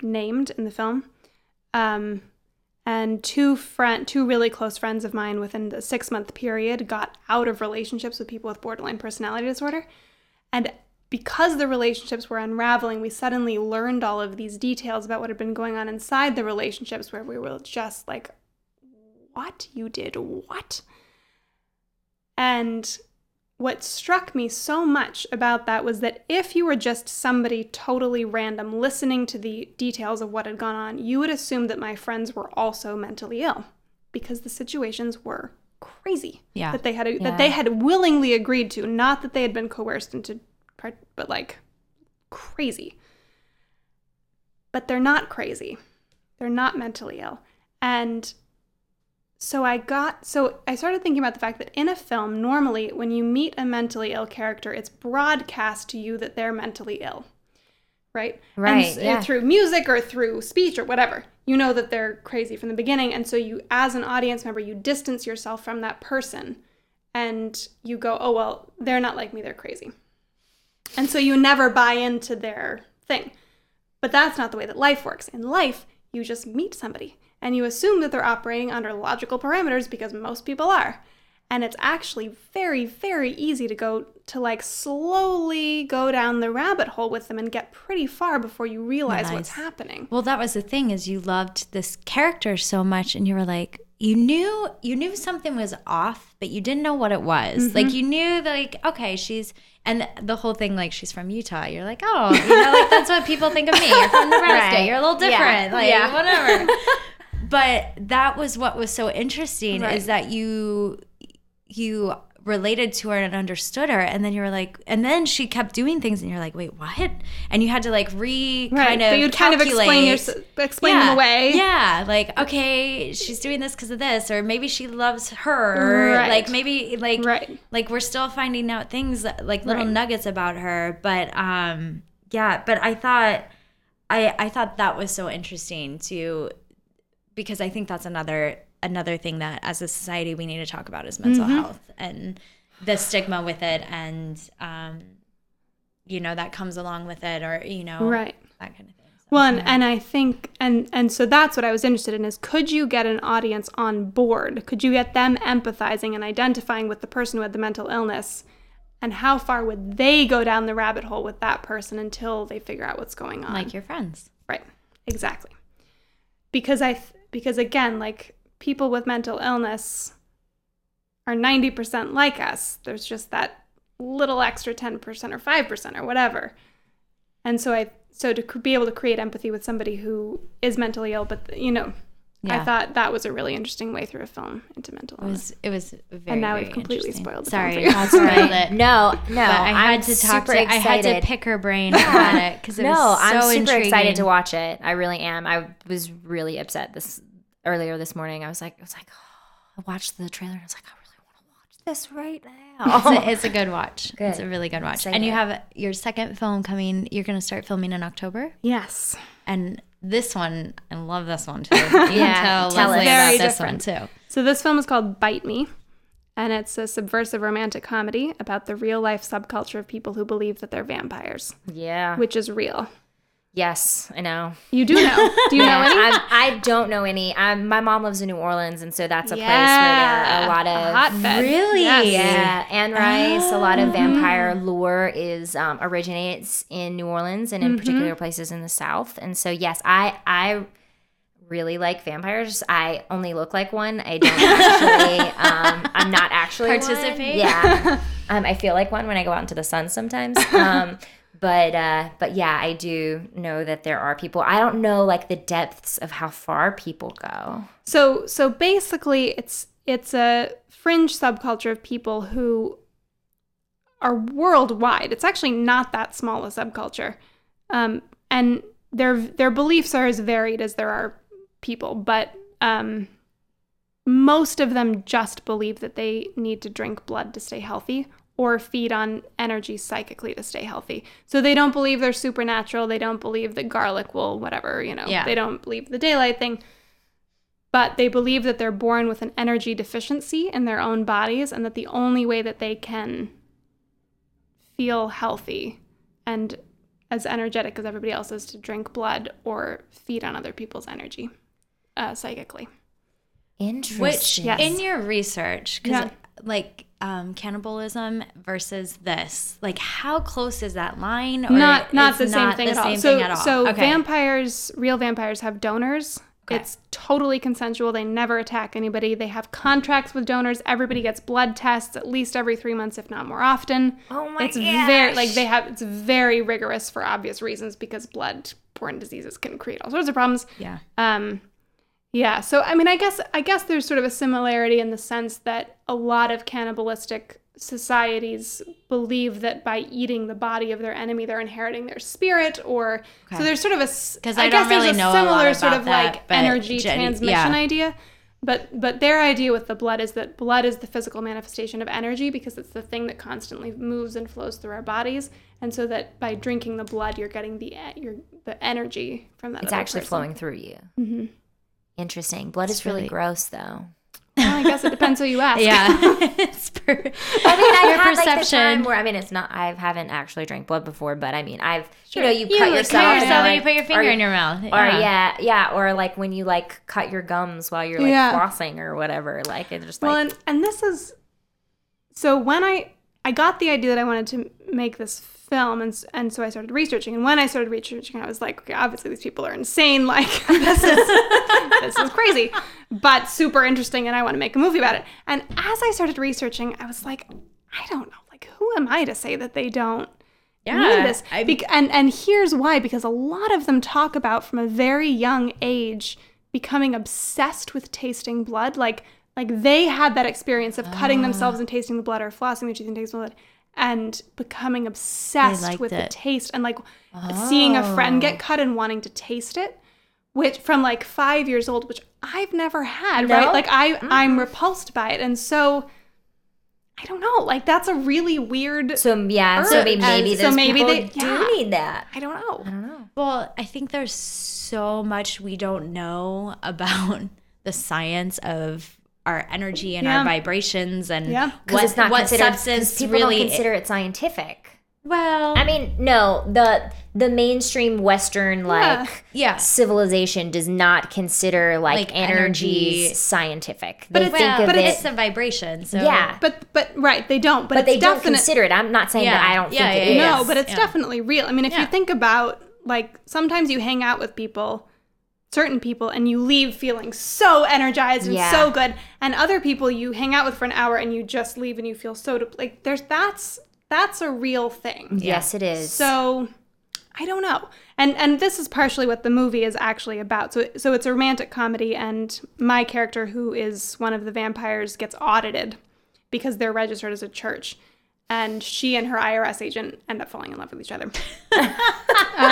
named in the film. Um, and two friend, two really close friends of mine within the six-month period got out of relationships with people with borderline personality disorder. And because the relationships were unraveling, we suddenly learned all of these details about what had been going on inside the relationships where we were just like, what? You did what? And what struck me so much about that was that if you were just somebody totally random listening to the details of what had gone on, you would assume that my friends were also mentally ill because the situations were crazy. Yeah. That they had, yeah. that they had willingly agreed to, not that they had been coerced into, but like crazy. But they're not crazy. They're not mentally ill. And so I got, so I started thinking about the fact that in a film, normally when you meet a mentally ill character, it's broadcast to you that they're mentally ill, right? Right. And, yeah. and through music or through speech or whatever, you know that they're crazy from the beginning. And so you, as an audience member, you distance yourself from that person and you go, oh, well, they're not like me, they're crazy. And so you never buy into their thing. But that's not the way that life works. In life, you just meet somebody and you assume that they're operating under logical parameters because most people are. And it's actually very, very easy to go to like slowly go down the rabbit hole with them and get pretty far before you realize nice. What's happening. Well, that was the thing is you loved this character so much and you were like, you knew you knew something was off, but you didn't know what it was. Mm-hmm. Like you knew that, like, okay, she's and the whole thing, like she's from Utah. You're like, oh, you know, like that's what people think of me. You're from Nebraska. Right. You're a little different. Yeah. Like yeah. whatever. But that was what was so interesting right. is that you you related to her and understood her, and then you were like, and then she kept doing things, and you're like, wait, what? And you had to like re right. kind of so you'd calculate. Kind of explain your, explain yeah. them away. Yeah, like okay, she's doing this because of this, or maybe she loves her, right. like maybe like right. like we're still finding out things like little right. nuggets about her. But um, yeah, but I thought I I thought that was so interesting too, because I think that's another. Another thing that as a society we need to talk about is mental mm-hmm. health and the stigma with it and, um, you know, that comes along with it or, you know, right. that kind of thing. So, well, and, yeah. and I think, and, and so that's what I was interested in is could you get an audience on board? Could you get them empathizing and identifying with the person who had the mental illness and how far would they go down the rabbit hole with that person until they figure out what's going on? Like your friends. Right. Exactly. Because I, th- because again, like, people with mental illness are ninety percent like us. There's just that little extra ten percent or five percent or whatever. And so I, so to be able to create empathy with somebody who is mentally ill, but you know, yeah. I thought that was a really interesting way through a film into mental illness. It was, it was very, and now very we've completely spoiled the Sorry, film. Sorry, I spoiled it. No, no, but I had I'm to talk super to, excited. I had to pick her brain about it because it no, was so I'm super intriguing. Excited to watch it. I really am. I was really upset this. Earlier this morning, I was like, I was like, oh, I watched the trailer and I was like, I really want to watch this right now. It's a, it's a good watch. Good. It's a really good watch. Same and you it. Have your second film coming. You're going to start filming in October? Yes. And this one, I love this one too. You yeah. can tell, tell Leslie about this different. One too. So this film is called Bite Me, and it's a subversive romantic comedy about the real life subculture of people who believe that they're vampires. Yeah. Which is real. Yes, I know. You do know. Do you yeah, know any? I'm, I don't know any. I'm, my mom lives in New Orleans, and so that's a yeah. place where there are a lot of... A hotbed. Really? Yes. Yeah. Anne Rice, oh. a lot of vampire lore is um, originates in New Orleans and in mm-hmm. particular places in the South. And so, yes, I I really like vampires. I only look like one. I don't actually... um, I'm not actually Participate? One. Yeah. Um, I feel like one when I go out into the sun sometimes. Um But uh, but yeah, I do know that there are people. I don't know like the depths of how far people go. So so basically, it's it's a fringe subculture of people who are worldwide. It's actually not that small a subculture, um, and their their beliefs are as varied as there are people. But um, most of them just believe that they need to drink blood to stay healthy, or feed on energy psychically to stay healthy. So they don't believe they're supernatural. They don't believe that garlic will whatever, you know. Yeah. They don't believe the daylight thing. But they believe that they're born with an energy deficiency in their own bodies, and that the only way that they can feel healthy and as energetic as everybody else is to drink blood or feed on other people's energy uh, psychically. Interesting. Which, yes. In your research, because, yeah. like... Um, cannibalism versus this, like, how close is that line? Or not, not the same thing at all. So, so vampires, real vampires have donors. Okay. It's totally consensual. They never attack anybody. They have contracts with donors. Everybody gets blood tests at least every three months, if not more often. Oh my gosh! It's very like they have. It's very rigorous for obvious reasons because blood-borne diseases can create all sorts of problems. Yeah. Um. Yeah, so I mean, I guess I guess there's sort of a similarity in the sense that a lot of cannibalistic societies believe that by eating the body of their enemy, they're inheriting their spirit, or okay. so there's sort of a because I, I guess don't really there's a know similar a lot about sort of that, like energy Jenny, transmission yeah. idea, but but their idea with the blood is that blood is the physical manifestation of energy because it's the thing that constantly moves and flows through our bodies, and so that by drinking the blood, you're getting the you're, the energy from that. It's other actually person. Flowing through you. Mm-hmm. Interesting. Blood it's is really, really gross, though. Well, I guess it depends who you ask. Yeah, it's per, I mean, I your had, perception. Like, time where I mean, it's not. I haven't actually drank blood before, but I mean, I've sure. you know, you, you cut yourself, yourself and like, you put your finger or, in your mouth, yeah. or yeah, yeah, or like when you like cut your gums while you're like yeah. flossing or whatever. Like it's just like. Well, and, and this is so when I I got the idea that I wanted to make this film, and and so I started researching, and when I started researching, I was like, okay, obviously these people are insane, like this is this is crazy, but super interesting, and I want to make a movie about it. And as I started researching, I was like, I don't know, like who am I to say that they don't yeah, need this? I, Be- and and here's why, because a lot of them talk about from a very young age becoming obsessed with tasting blood, like like they had that experience of cutting uh, themselves and tasting the blood, or flossing their teeth and tasting the blood. And becoming obsessed with it. The taste and like oh. seeing a friend get cut and wanting to taste it, which from like five years old, which I've never had, no? right? Like I, mm. I'm repulsed by it, and so I don't know. Like that's a really weird. So yeah, so maybe, maybe so maybe people they do yeah. need that. I don't know. I don't know. Well, I think there's so much we don't know about the science of. Our energy and yeah. our vibrations and yeah. what, it's not what substance people really don't consider it scientific. Well, I mean, no, the the mainstream Western like yeah. Yeah. civilization does not consider like, like energy, energy scientific. But, they it's, think well, of but it, it's the vibration. So. Yeah, but but right, they don't. But, but they definite, don't consider it. I'm not saying yeah. that I don't yeah, think yeah, it yeah, is. No, but it's yeah. definitely real. I mean, if yeah. you think about like sometimes you hang out with people. Certain people and you leave feeling so energized and yeah. so good, and other people you hang out with for an hour and you just leave and you feel so de- like there's that's that's a real thing. Yes, it is. So I don't know, and and this is partially what the movie is actually about. So so it's a romantic comedy, and my character, who is one of the vampires, gets audited because they're registered as a church. And she and her I R S agent end up falling in love with each other. um,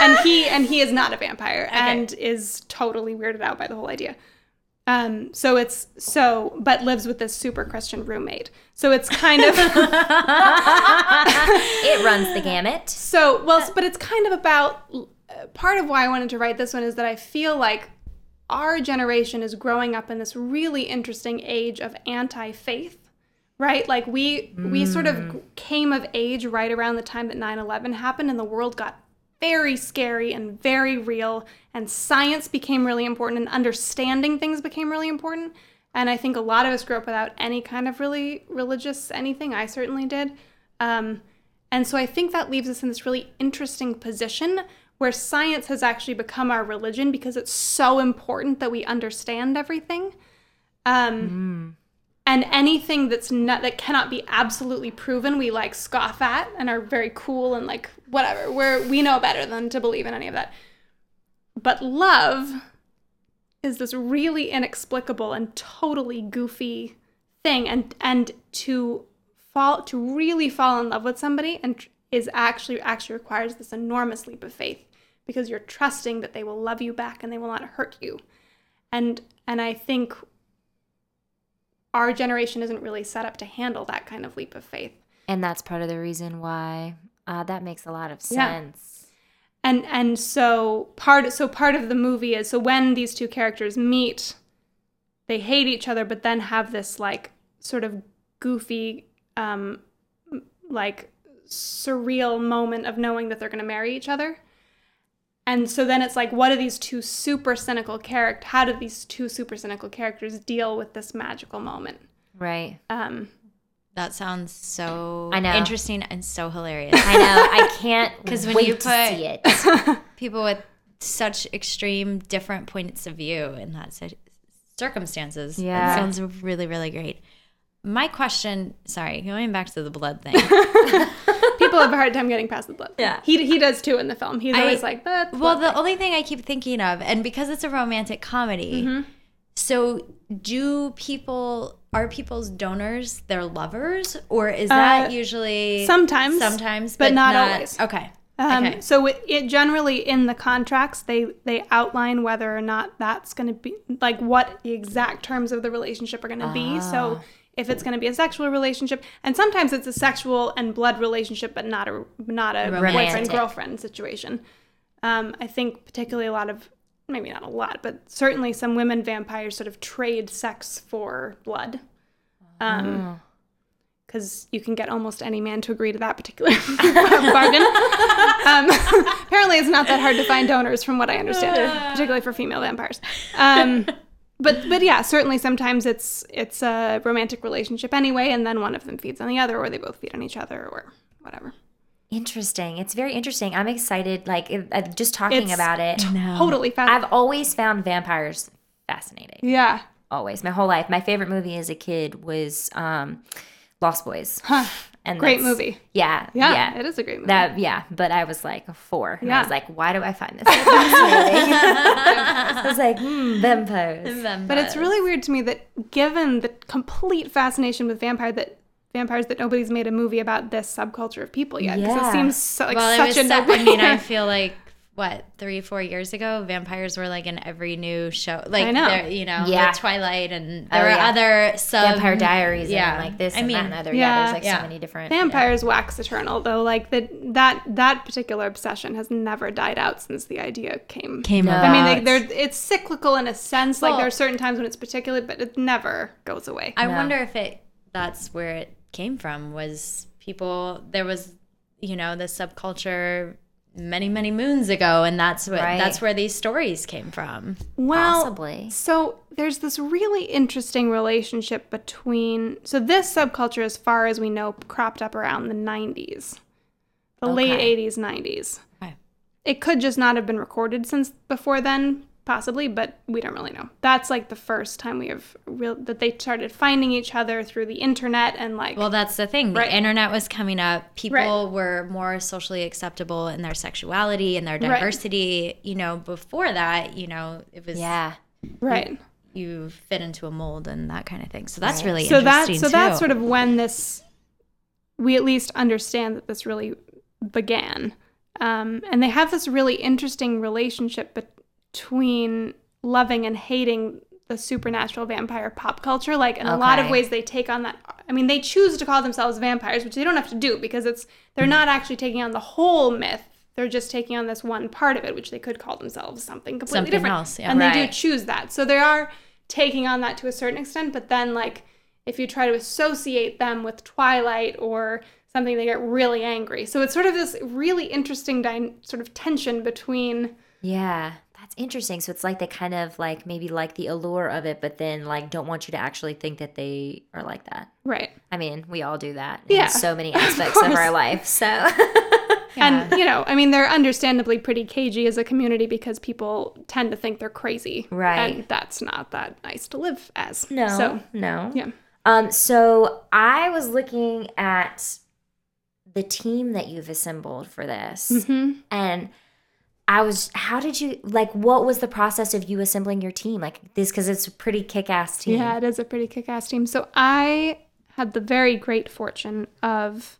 and he and he is not a vampire okay. and is totally weirded out by the whole idea. Um, so it's so, but lives with this super Christian roommate. So it's kind of it runs the gamut. So well, but it's kind of about uh, part of why I wanted to write this one is that I feel like our generation is growing up in this really interesting age of anti-faith. Right? Like we mm. we sort of came of age right around the time that nine eleven happened, and the world got very scary and very real, and science became really important, and understanding things became really important. And I think a lot of us grew up without any kind of really religious anything. I certainly did. Um, and so I think that leaves us in this really interesting position where science has actually become our religion because it's so important that we understand everything. Um mm. And anything that's not, that cannot be absolutely proven, we like scoff at and are very cool and like whatever. We're, we know better than to believe in any of that. But love is this really inexplicable and totally goofy thing, and and to fall to really fall in love with somebody and is actually actually requires this enormous leap of faith, because you're trusting that they will love you back and they will not hurt you. And and I think our generation isn't really set up to handle that kind of leap of faith. And that's part of the reason why uh, that makes a lot of sense. Yeah. And and so part so part of the movie is, so when these two characters meet, they hate each other, but then have this like sort of goofy, um, like surreal moment of knowing that they're going to marry each other. And so then it's like, what do these two super cynical character? How do these two super cynical characters deal with this magical moment? Right. Um, that sounds so I know. interesting and so hilarious. I know. I can't because when you put to see it. people with such extreme, different points of view in that circumstances, yeah, it sounds really, really great. My question, sorry, going back to the blood thing. People have a hard time getting past the blood. Yeah. He he does too in the film. He's I, always like, that. Well, the thing. only thing I keep thinking of, and because it's a romantic comedy, mm-hmm. so do people, are people's donors their lovers? Or is that uh, usually? Sometimes. Sometimes, but, but not, not always. Okay. Um, okay. So it, it generally in the contracts, they, they outline whether or not that's going to be, like what the exact terms of the relationship are going to ah. be. So if it's going to be a sexual relationship, and sometimes it's a sexual and blood relationship, but not a not a boyfriend girlfriend situation. Um, I think particularly a lot of, maybe not a lot, but certainly some women vampires sort of trade sex for blood, because um, oh. you can get almost any man to agree to that particular bargain. Um, apparently, it's not that hard to find donors, from what I understand, uh. particularly for female vampires. Um, But but yeah, certainly sometimes it's it's a romantic relationship anyway, and then one of them feeds on the other, or they both feed on each other, or whatever. Interesting. It's very interesting. I'm excited. Like it, just talking it's about it, totally fascinating. I've always found vampires fascinating. Yeah, always. My whole life. My favorite movie as a kid was um, Lost Boys. Huh. And great movie. Yeah, yeah. Yeah. It is a great movie. That, yeah. But I was like four. And yeah. I was like, why do I find this so fascinating? I was like, hmm, vampires. vampires. But it's really weird to me that given the complete fascination with vampire that vampires that nobody's made a movie about this subculture of people yet. Because yeah. it seems so, like well, such it was a no-brainer. I mean, I feel like what, three, four years ago, vampires were like in every new show. Like, I know. You know, yeah. like Twilight, and there oh, were yeah. other sub. Vampire Diaries yeah. and like this I and mean, that and other. Yeah, yeah there's like yeah. so many different. Vampires you know. wax eternal, though. Like the, that that particular obsession has never died out since the idea came. Came no. out. I mean, like, it's cyclical in a sense. Well, like there are certain times when it's particularly, but it never goes away. I no. wonder if it that's where it came from, was people, there was, you know, the subculture many many moons ago, and that's what right. that's where these stories came from. Well, possibly. So there's this really interesting relationship between, so this subculture, as far as we know, cropped up around the nineties, the okay. late eighties, nineties. Okay. It could just not have been recorded since before then, possibly, but we don't really know. That's like the first time we have real that they started finding each other through the internet, and like well that's the thing right. the internet was coming up, people right. were more socially acceptable in their sexuality and their diversity right. you know, before that, you know, it was yeah right you, you fit into a mold and that kind of thing, so that's right. really so interesting that, so too. That's sort of when this, we at least understand that this really began, um, and they have this really interesting relationship but between loving and hating the supernatural vampire pop culture. Like in okay. a lot of ways they take on that. I mean, they choose to call themselves vampires, which they don't have to do, because it's they're not actually taking on the whole myth. They're just taking on this one part of it, which they could call themselves something completely something different. Else, yeah. And right. they do choose that. So they are taking on that to a certain extent, but then like if you try to associate them with Twilight or something, they get really angry. So it's sort of this really interesting dy- sort of tension between... Yeah. That's interesting. So it's like they kind of like maybe like the allure of it, but then like don't want you to actually think that they are like that. Right. I mean, we all do that in yeah, so many aspects of, of our life. So yeah. And you know, I mean, they're understandably pretty cagey as a community because people tend to think they're crazy. Right. And that's not that nice to live as. No. So no. Yeah. Um, so I was looking at the team that you've assembled for this, mm-hmm. and I was, how did you, like, what was the process of you assembling your team? Like this, because it's a pretty kick-ass team. Yeah, it is a pretty kick-ass team. So I had the very great fortune of,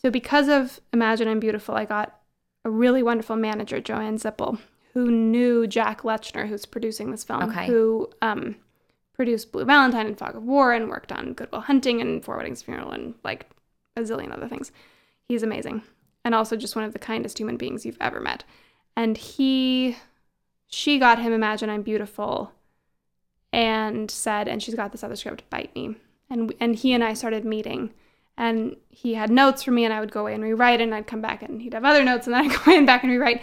so because of Imagine I'm Beautiful, I got a really wonderful manager, Joanne Zippel, who knew Jack Lechner, who's producing this film, okay. who um, produced Blue Valentine and Fog of War and worked on Good Will Hunting and Four Weddings Funeral and, like, a zillion other things. He's amazing. And also just one of the kindest human beings you've ever met. And he, she got him Imagine I'm Beautiful and said, and she's got this other script, Bite Me. And and he and I started meeting. And he had notes for me, and I would go away and rewrite, and I'd come back, and he'd have other notes, and then I'd go in back and rewrite.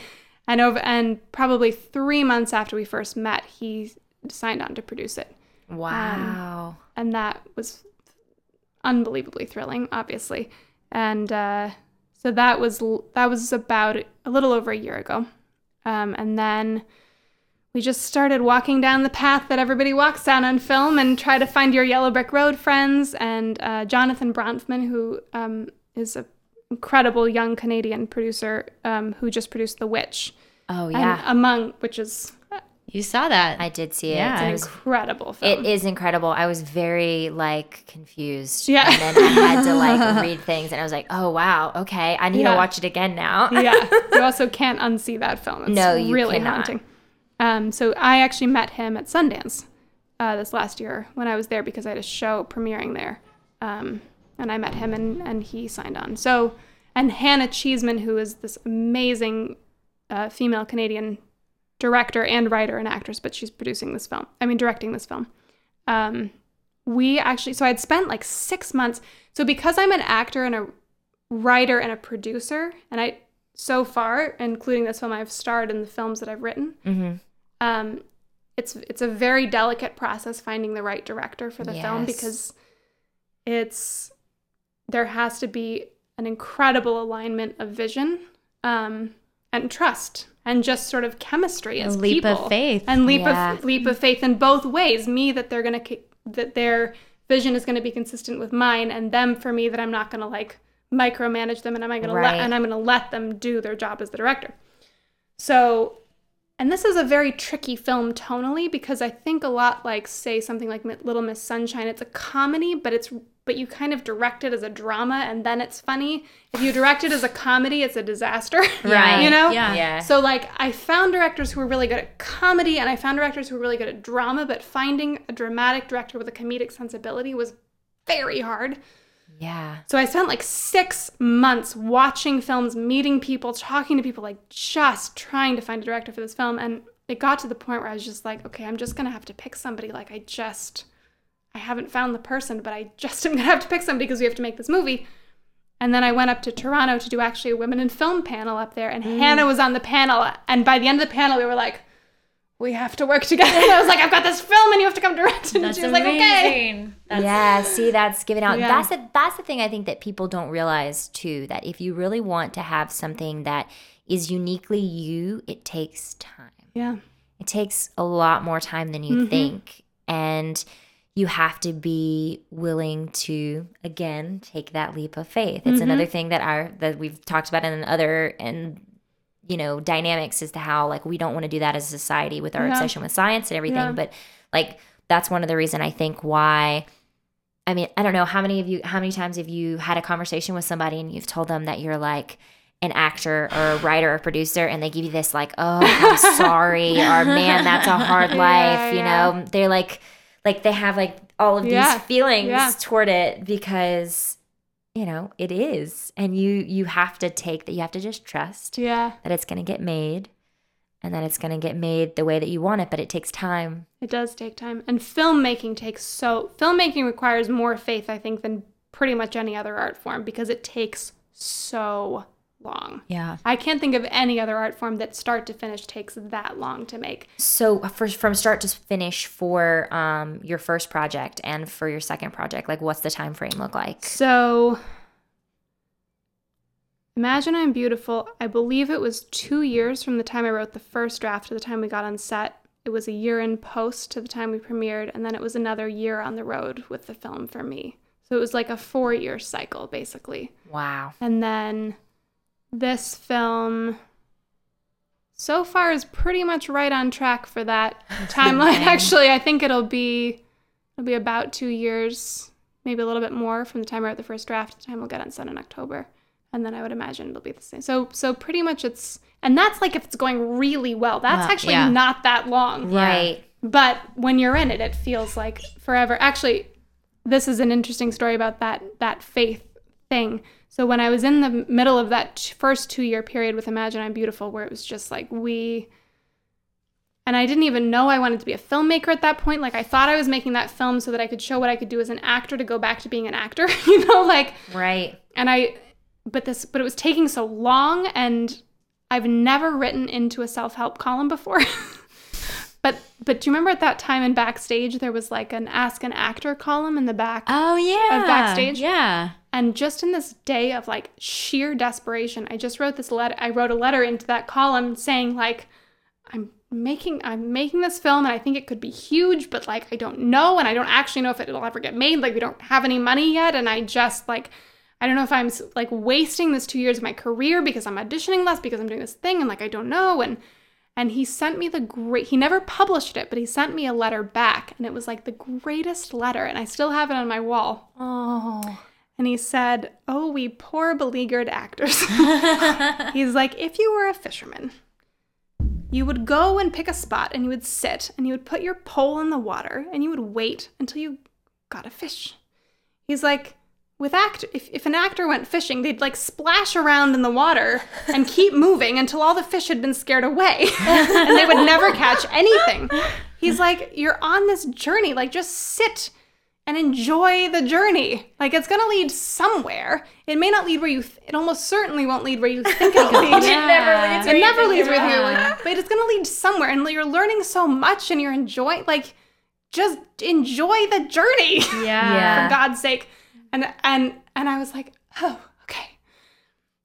And over, and probably three months after we first met, he signed on to produce it. Wow. Um, and that was unbelievably thrilling, obviously. And uh, so that was that was about a little over a year ago. Um, and then we just started walking down the path that everybody walks down on film and try to find your yellow brick road friends. And uh, Jonathan Bronfman, who um, is an incredible young Canadian producer um, who just produced The Witch. Oh, yeah. And Among, which is... Uh, you saw that. I did see it. Yeah, it's an it was, incredible film. It is incredible. I was very, like, confused. Yeah. And then I had to, like, read things. And I was like, oh, wow, okay. I need yeah. to watch it again now. Yeah. You also can't unsee that film. It's no, you really cannot. Haunting. Um, so I actually met him at Sundance uh, this last year when I was there because I had a show premiering there. Um, and I met him and, and he signed on. So, and Hannah Cheeseman, who is this amazing uh, female Canadian director and writer and actress, but she's producing this film. I mean, directing this film. Um, we actually, so I'd spent like six months. So because I'm an actor and a writer and a producer, and I, so far, including this film, I've starred in the films that I've written. Mm-hmm. Um, it's it's a very delicate process finding the right director for the yes. film because it's there has to be an incredible alignment of vision um, and trust and just sort of chemistry as leap people. Leap of faith and leap yeah. of leap of faith in both ways. Me that they're gonna that their vision is gonna be consistent with mine, and them for me that I'm not gonna like. micromanage them, and am I going right. to let and I'm going to let them do their job as the director. So, and this is a very tricky film tonally because I think a lot like say something like Little Miss Sunshine. It's a comedy, but it's but you kind of direct it as a drama, and then it's funny. If you direct it as a comedy, it's a disaster, right? You know, yeah. yeah. So like I found directors who were really good at comedy, and I found directors who were really good at drama, but finding a dramatic director with a comedic sensibility was very hard. Yeah. So I spent like six months watching films, meeting people, talking to people, like just trying to find a director for this film. And it got to the point where I was just like, okay, I'm just going to have to pick somebody. Like I just, I haven't found the person, but I just am going to have to pick somebody because we have to make this movie. And then I went up to Toronto to do actually a women in film panel up there. And mm. Hannah was on the panel. And by the end of the panel, we were like, we have to work together. And I was like, I've got this film and you have to come direct it. And that's she was amazing. Like, okay. That's yeah, see, that's giving out. Yeah. That's, the, that's the thing I think that people don't realize, too, that if you really want to have something that is uniquely you, it takes time. Yeah. It takes a lot more time than you mm-hmm. think. And you have to be willing to, again, take that leap of faith. It's mm-hmm. another thing that our that we've talked about in other and. you know, dynamics as to how, like, we don't want to do that as a society with our yeah. obsession with science and everything. Yeah. But, like, that's one of the reason I think why, I mean, I don't know, how many of you, how many times have you had a conversation with somebody and you've told them that you're, like, an actor or a writer or a producer and they give you this, like, oh, I'm sorry, or man, that's a hard life, yeah, you yeah. know? They're, like, like, they have, like, all of yeah. these feelings yeah. toward it because... you know, it is. And you you have to take that. You have to just trust yeah. that it's going to get made and that it's going to get made the way that you want it. But it takes time. It does take time. And filmmaking takes so – filmmaking requires more faith, I think, than pretty much any other art form because it takes so long. Yeah. I can't think of any other art form that start to finish takes that long to make. So for, from start to finish for um, your first project and for your second project, like what's the time frame look like? So Imagine I'm Beautiful. I believe it was two years from the time I wrote the first draft to the time we got on set It was a year in post to the time we premiered, and then it was another year on the road with the film for me. So it was like a four-year cycle, basically. Wow. And then this film, so far, is pretty much right on track for that timeline. Actually, I think it'll be it'll be about two years, maybe a little bit more, from the time I wrote the first draft to the time we'll get on set in October. And then I would imagine it'll be the same. So so pretty much it's... And that's like if it's going really well. That's uh, actually yeah. not that long. Right. But when you're in it, it feels like forever. Actually, this is an interesting story about that that faith thing. So when I was in the middle of that t- first two-year period with Imagine I'm Beautiful, where it was just like we... And I didn't even know I wanted to be a filmmaker at that point. Like, I thought I was making that film so that I could show what I could do as an actor to go back to being an actor, you know? Like... Right. And I... But this, but it was taking so long, and I've never written into a self-help column before. but but do you remember at that time in Backstage, there was like an Ask an Actor column in the back oh, yeah. of Backstage? Yeah. And just in this day of like sheer desperation, I just wrote this letter, I wrote a letter into that column saying like, I'm making, I'm making this film and I think it could be huge, but like, I don't know. And I don't actually know if it'll ever get made. Like, we don't have any money yet. And I just like... I don't know if I'm, like, wasting this two years of my career because I'm auditioning less, because I'm doing this thing, and, like, I don't know. And and he sent me the great... He never published it, but he sent me a letter back, and it was, like, the greatest letter, and I still have it on my wall. Oh. And he said, oh, we poor beleaguered actors. He's like, if you were a fisherman, you would go and pick a spot, and you would sit, and you would put your pole in the water, and you would wait until you got a fish. He's like... With act, if, if an actor went fishing, they'd like splash around in the water and keep moving until all the fish had been scared away, and they would never catch anything. He's like, you're on this journey, like just sit and enjoy the journey. Like it's gonna lead somewhere. It may not lead where you. Th- it almost certainly won't lead where you think it'll lead. It never leads. It never leads where you like, but it's gonna lead somewhere, and you're learning so much, and you're enjoying. Like, just enjoy the journey. Yeah. yeah. For God's sake. And and and I was like, oh, okay.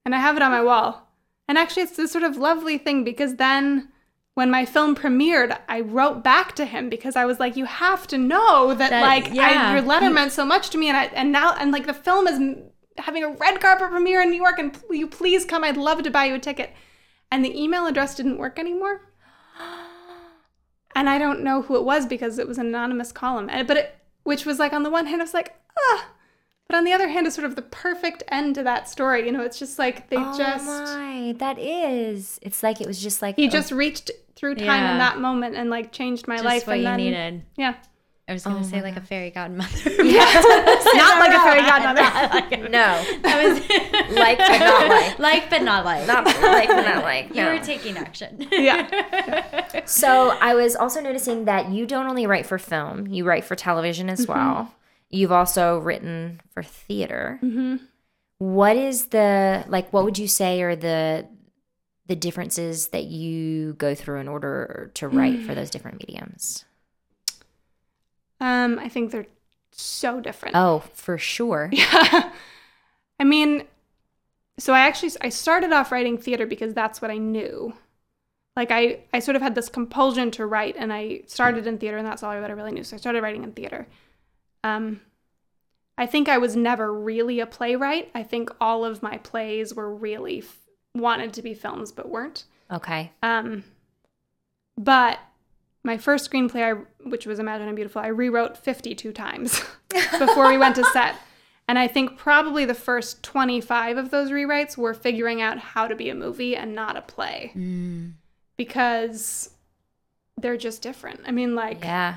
And I have it on my wall. And actually, it's this sort of lovely thing because then when my film premiered, I wrote back to him because I was like, you have to know that, that like, yeah. I, your letter meant so much to me. And I, and now, and like, the film is having a red carpet premiere in New York, and will you please come? I'd love to buy you a ticket. And the email address didn't work anymore. And I don't know who it was because it was an anonymous column. And, but it, which was like, on the one hand, I was like, ah. But on the other hand, it's sort of the perfect end to that story. You know, it's just like they oh just... Oh, my. That is. It's like it was just like... He oh, just reached through time yeah. in that moment and, like, changed my just life. Just what and you then, needed. Yeah. I was going to oh, say, God. like, a fairy godmother. Yeah. Not like a fairy godmother. Not like a, no. I was, like, but not like. Like, but not like. Not like, but not like. No. You were taking action. Yeah. So I was also noticing that you don't only write for film. You write for television as mm-hmm. well. You've also written for theater. Mm-hmm. What is the, like, what would you say are the the differences that you go through in order to write mm-hmm. for those different mediums? Um, I think they're so different. Oh, for sure. Yeah. I mean, so I actually, I started off writing theater because that's what I knew. Like, I, I sort of had this compulsion to write, and I started in theater, and that's all I really knew. So I started writing in theater. Um, I think I was never really a playwright. I think all of my plays were really f- wanted to be films, but weren't. Okay. Um, but my first screenplay, I, which was Imagine I'm Beautiful, I rewrote fifty-two times before we went to set. And I think probably the first twenty-five of those rewrites were figuring out how to be a movie and not a play. Mm. Because they're just different. I mean, like... Yeah.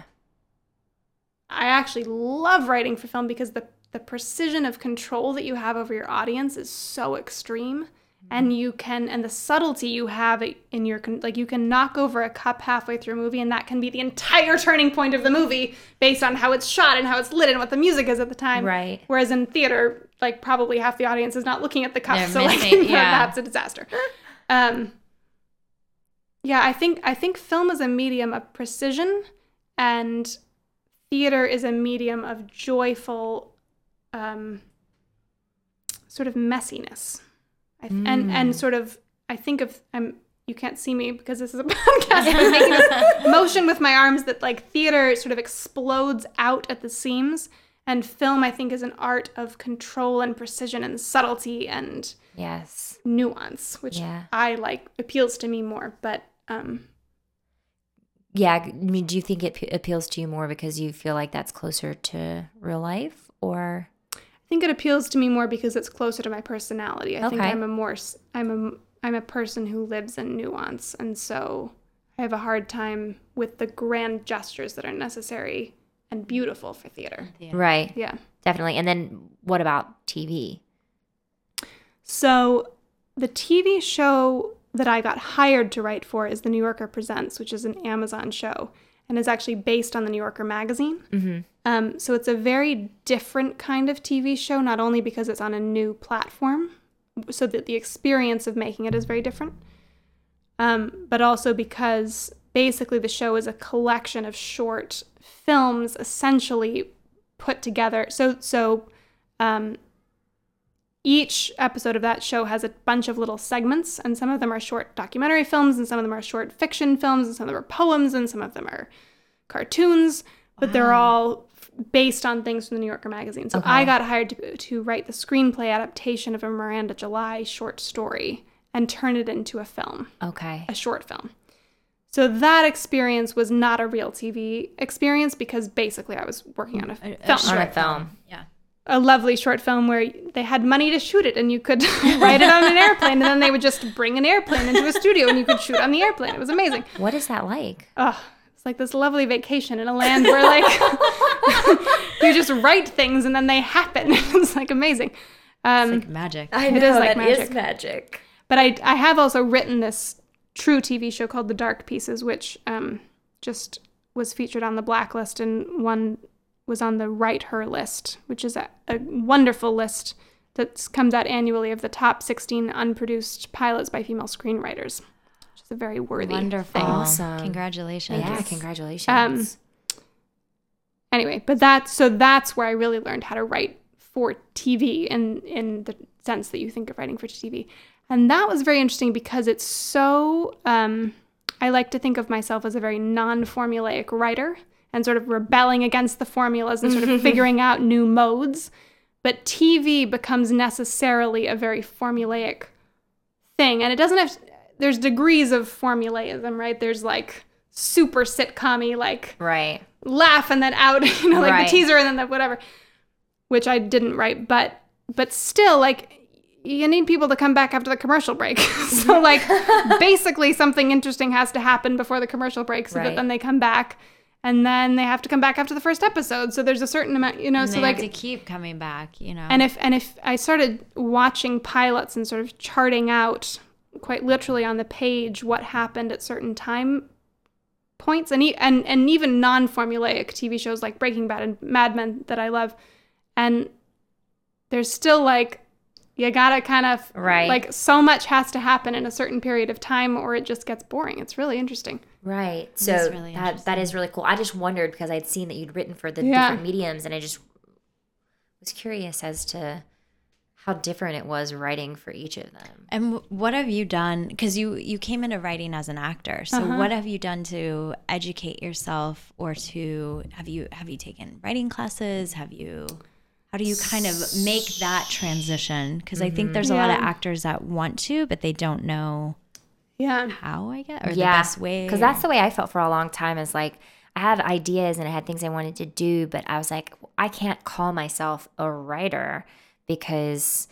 I actually love writing for film because the, the precision of control that you have over your audience is so extreme. Mm-hmm. And you can, and the subtlety you have in your, like, you can knock over a cup halfway through a movie, and that can be the entire turning point of the movie based on how it's shot and how it's lit and what the music is at the time. Right. Whereas in theater, like, probably half the audience is not looking at the cup. They're so missing, like, you know, yeah. that's a disaster. Um, yeah, I think, I think film is a medium of precision, and theater is a medium of joyful, um, sort of messiness, I th- mm. and and sort of I think of I'm you can't see me because this is a podcast. I'm making this motion with my arms that like theater sort of explodes out at the seams. And film, I think, is an art of control and precision and subtlety and yes, nuance, which yeah. I like appeals to me more. But um, yeah, I mean, do you think it p- appeals to you more because you feel like that's closer to real life, or? I think it appeals to me more because it's closer to my personality. I okay. think I'm a more I'm a I'm a person who lives in nuance, and so I have a hard time with the grand gestures that are necessary. And beautiful for theater. Yeah. Right. Yeah. Definitely. And then what about T V? So the T V show that I got hired to write for is The New Yorker Presents, which is an Amazon show and is actually based on The New Yorker magazine. Mm-hmm. Um, so it's a very different kind of T V show, not only because it's on a new platform, so that the experience of making it is very different, um, but also because basically the show is a collection of short films essentially put together. So so um, each episode of that show has a bunch of little segments, and some of them are short documentary films, and some of them are short fiction films, and some of them are poems, and some of them are cartoons, but wow. they're all based on things from the New Yorker magazine. So okay. I got hired to, to write the screenplay adaptation of a Miranda July short story and turn it into a film. Okay. A short film. So that experience was not a real T V experience because basically I was working on a film. A short on a film, yeah. A lovely short film where they had money to shoot it and you could write it on an airplane, and then they would just bring an airplane into a studio and you could shoot on the airplane. It was amazing. What is that like? Oh, it's like this lovely vacation in a land where like you just write things and then they happen. It's like amazing. Um, it's like magic. I know, it is like that magic. is magic. But I, I have also written this true T V show called The Dark Pieces, which um, just was featured on the Blacklist, and one was on the Write Her list, which is a, a wonderful list that comes out annually of the top sixteen unproduced pilots by female screenwriters, which is a very worthy wonderful thing. Awesome. Congratulations. Yeah, yes. Congratulations. Um, anyway, but that's, so that's where I really learned how to write for T V in, in the sense that you think of writing for T V. And that was very interesting because it's so, um, I like to think of myself as a very non-formulaic writer and sort of rebelling against the formulas and sort of figuring out new modes. But T V becomes necessarily a very formulaic thing. And it doesn't have, there's degrees of formulaism, right? There's like super sitcom-y, like right. laugh and then out, you know, like right. the teaser and then the whatever, which I didn't write. But, but still, like, you need people to come back after the commercial break. So, like, basically something interesting has to happen before the commercial break so right. that then they come back. And then they have to come back after the first episode. So there's a certain amount, you know. And so they like have to keep coming back, you know. And if and if I started watching pilots and sort of charting out quite literally on the page what happened at certain time points, and e- and and even non-formulaic T V shows like Breaking Bad and Mad Men that I love, and there's still like, you gotta kind of, right. like, so much has to happen in a certain period of time or it just gets boring. It's really interesting. Right. So really that, that is really cool. I just wondered because I'd seen that you'd written for the yeah. different mediums, and I just was curious as to how different it was writing for each of them. And what have you done? Because you, you came into writing as an actor. So uh-huh. what have you done to educate yourself, or to have you have you taken writing classes? Have you... How do you kind of make that transition? Because mm-hmm. I think there's a yeah. lot of actors that want to, but they don't know yeah. how, I guess, or yeah. the best way. Because that's the way I felt for a long time, is like I had ideas and I had things I wanted to do, but I was like, I can't call myself a writer because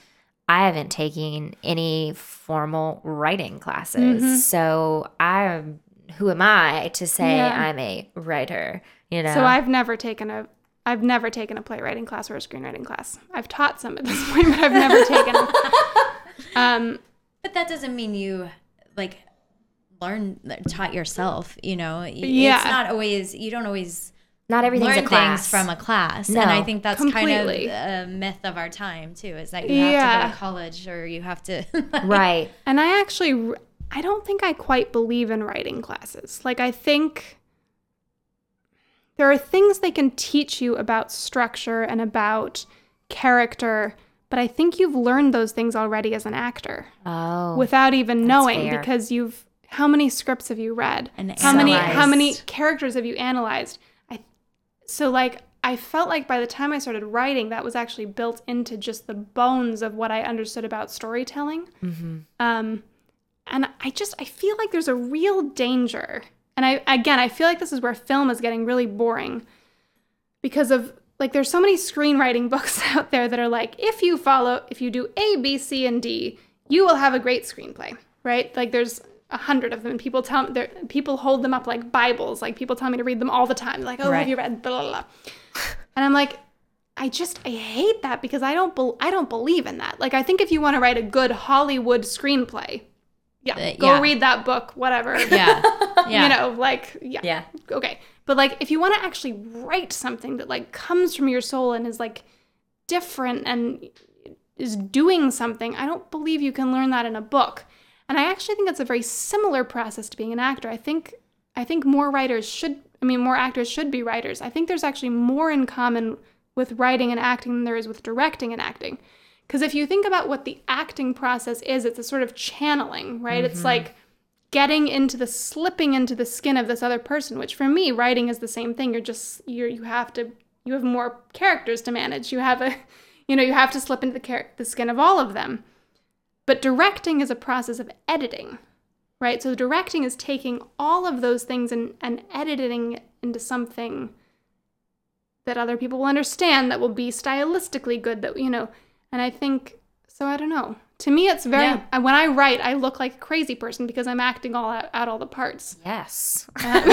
I haven't taken any formal writing classes. Mm-hmm. So I, who am I to say yeah. I'm a writer? You know. So I've never taken a... I've never taken a playwriting class or a screenwriting class. I've taught some at this point, but I've never taken them. Um, but that doesn't mean you, like, learn, taught yourself, you know? Yeah. It's not always, you don't always not everything's learn a class. things from a class. No, and I think that's completely. Kind of a myth of our time, too, is that you have yeah. to go to college or you have to. Like, right. And I actually, I don't think I quite believe in writing classes. Like, I think... There are things they can teach you about structure and about character, but I think you've learned those things already as an actor. Oh, without even knowing, fair. Because you've how many scripts have you read? And how many how many characters have you analyzed? I so like I felt like by the time I started writing, that was actually built into just the bones of what I understood about storytelling. Mm-hmm. Um, and I just, I feel like there's a real danger. And I, again, I feel like this is where film is getting really boring because of, like, there's so many screenwriting books out there that are like, if you follow, if you do A, B, C, and D, you will have a great screenplay, right? Like, there's a hundred of them, and people tell people hold them up like Bibles. Like, people tell me to read them all the time. Like, oh, right. Have you read blah, blah, blah. And I'm like, I just, I hate that because I don't, be- I don't believe in that. Like, I think if you want to write a good Hollywood screenplay, yeah, uh, go yeah. read that book, whatever. Yeah, yeah. You know, like, yeah. yeah, okay. But, like, if you want to actually write something that, like, comes from your soul and is, like, different and is doing something, I don't believe you can learn that in a book. And I actually think that's a very similar process to being an actor. I think, I think more writers should I mean, more actors should be writers. I think there's actually more in common with writing and acting than there is with directing and acting. Because if you think about what the acting process is, it's a sort of channeling, right? Mm-hmm. It's like getting into the, slipping into the skin of this other person, which for me, writing is the same thing. You're just, you you have to, you have more characters to manage. You have a, you know, you have to slip into the, char- the skin of all of them. But directing is a process of editing. Right, so directing is taking all of those things and, and editing it into something that other people will understand, that will be stylistically good, that, you know, and I think, so I don't know. To me, it's very, yeah. when I write, I look like a crazy person because I'm acting all out, out all the parts. Yes. Um, I love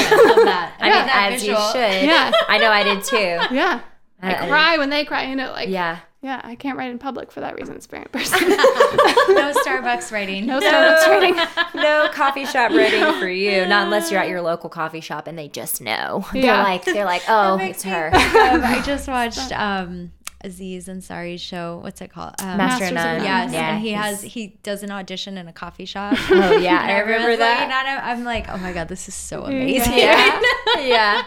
that. I yeah. mean, that as visual. You should. Yeah. I know I did too. Yeah. I, I cry I when they cry, you know, like. Yeah. Yeah, I can't write in public for that reason. It's very embarrassing. No Starbucks writing. No Starbucks no. writing. No coffee shop writing no. for you. Not unless you're at your local coffee shop and they just know. Yeah. They're like, they're like, oh, it's her. Um, I just watched um, Aziz Ansari's show. What's it called? Um, Master and None. Yes, yeah, and he has he does an audition in a coffee shop. Oh yeah, I remember that. I'm like, oh my god, this is so amazing. Yeah. yeah. yeah.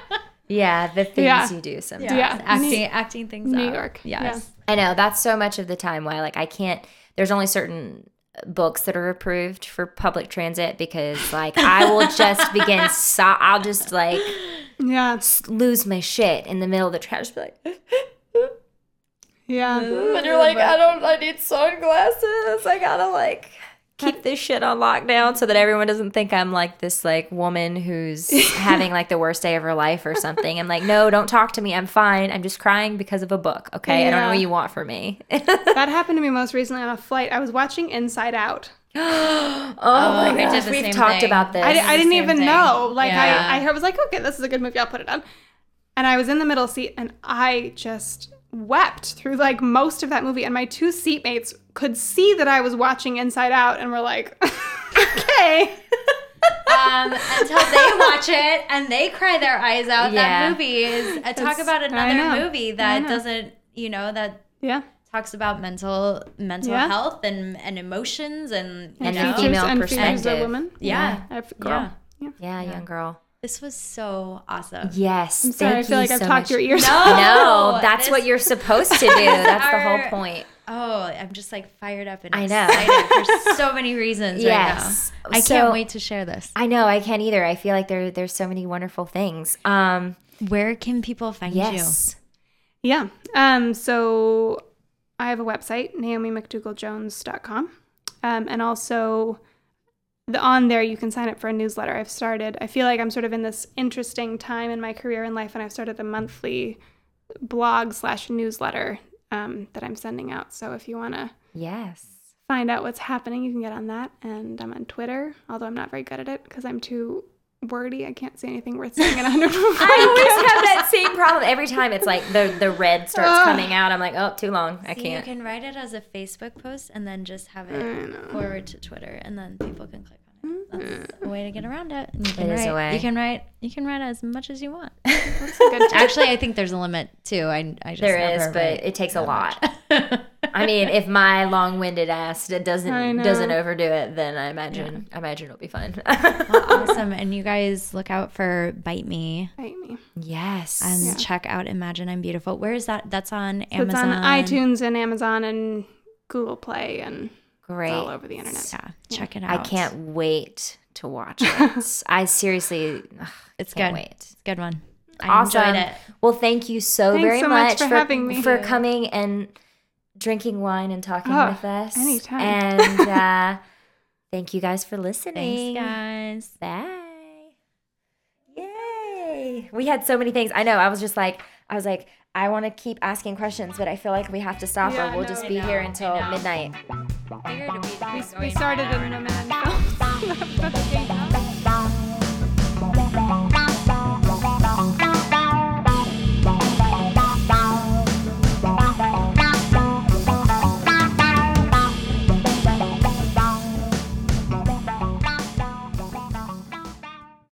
Yeah, the things yeah. you do sometimes. Yeah. Acting New, acting things New up. New York. Yes. Yeah. I know. That's so much of the time why, like, I can't – there's only certain books that are approved for public transit because, like, I will just begin so- – I'll just, like, yeah. s- lose my shit in the middle of the trash. Just be like yeah. And you're like, I don't – I need sunglasses. I gotta, like – keep this shit on lockdown so that everyone doesn't think I'm like this like woman who's having like the worst day of her life or something. I'm like, no, don't talk to me. I'm fine. I'm just crying because of a book. Okay. Yeah. I don't know what you want from me. That happened to me most recently on a flight. I was watching Inside Out. oh, oh my gosh. We've talked thing. about this. I, I didn't even thing. know. Like yeah. I, I was like, okay, this is a good movie. I'll put it on. And I was in the middle seat and I just wept through like most of that movie, and my two seatmates could see that I was watching Inside Out and were like, okay. Um, until they watch it and they cry their eyes out. Yeah. That movie is uh, talk it's, about another movie that doesn't, you know, that yeah. talks about mental mental yeah. health and, and emotions and you and know, female and perspective. And women. Yeah. Yeah. Girl. Yeah. yeah, yeah, young girl. This was so awesome. Yes. I'm sorry. Thank I feel you like so I've talked your ears off. No, no, that's this, what you're supposed to do. That's our, the whole point. Oh, I'm just like fired up and I know. excited for so many reasons yes. right now. I so, can't wait to share this. I know. I can't either. I feel like there there's so many wonderful things. Um, Where can people find yes. you? Yeah. Um, so I have a website, naomi mcdougall jones dot com. Um, and also... on there you can sign up for a newsletter. I've started I feel like I'm sort of in this interesting time in my career and life, and I've started a monthly blog slash newsletter um that I'm sending out. So if you want to yes find out what's happening, you can get on that. And I'm on Twitter, although I'm not very good at it because I'm too wordy. I can't say anything worth saying in one hundred. I always have that same problem every time. It's like the the red starts uh, coming out. I'm like, oh, too long. I so can't. You can write it as a Facebook post and then just have it forward to Twitter, and then people can click on it. That's mm-hmm. a way to get around it. And you can it write, is a way. You can write. You can write as much as you want. That's a good Actually, I think there's a limit too. I I just there is, but it takes a lot. I mean, if my long-winded ass doesn't doesn't overdo it, then I imagine yeah. I imagine it'll be fun. Well, awesome. And you guys look out for Bite Me. Bite Me. Yes. And yeah. check out Imagine I'm Beautiful. Where is that? That's on so Amazon. It's on iTunes and Amazon and Google Play and Great. It's all over the internet. Yeah, yeah. Check it out. I can't wait to watch it. I seriously ugh, it's can't good. Wait. It's a good one. I awesome. Enjoyed it. Well, thank you so Thanks very so much, much for, for having me for coming and drinking wine and talking oh, with us. Anytime. And uh, thank you guys for listening. Thanks, guys. Bye. Yay. We had so many things. I know. I was just like, I was like, I want to keep asking questions, but I feel like we have to stop yeah, or we'll no, just be know, here until midnight. We, we started in a man.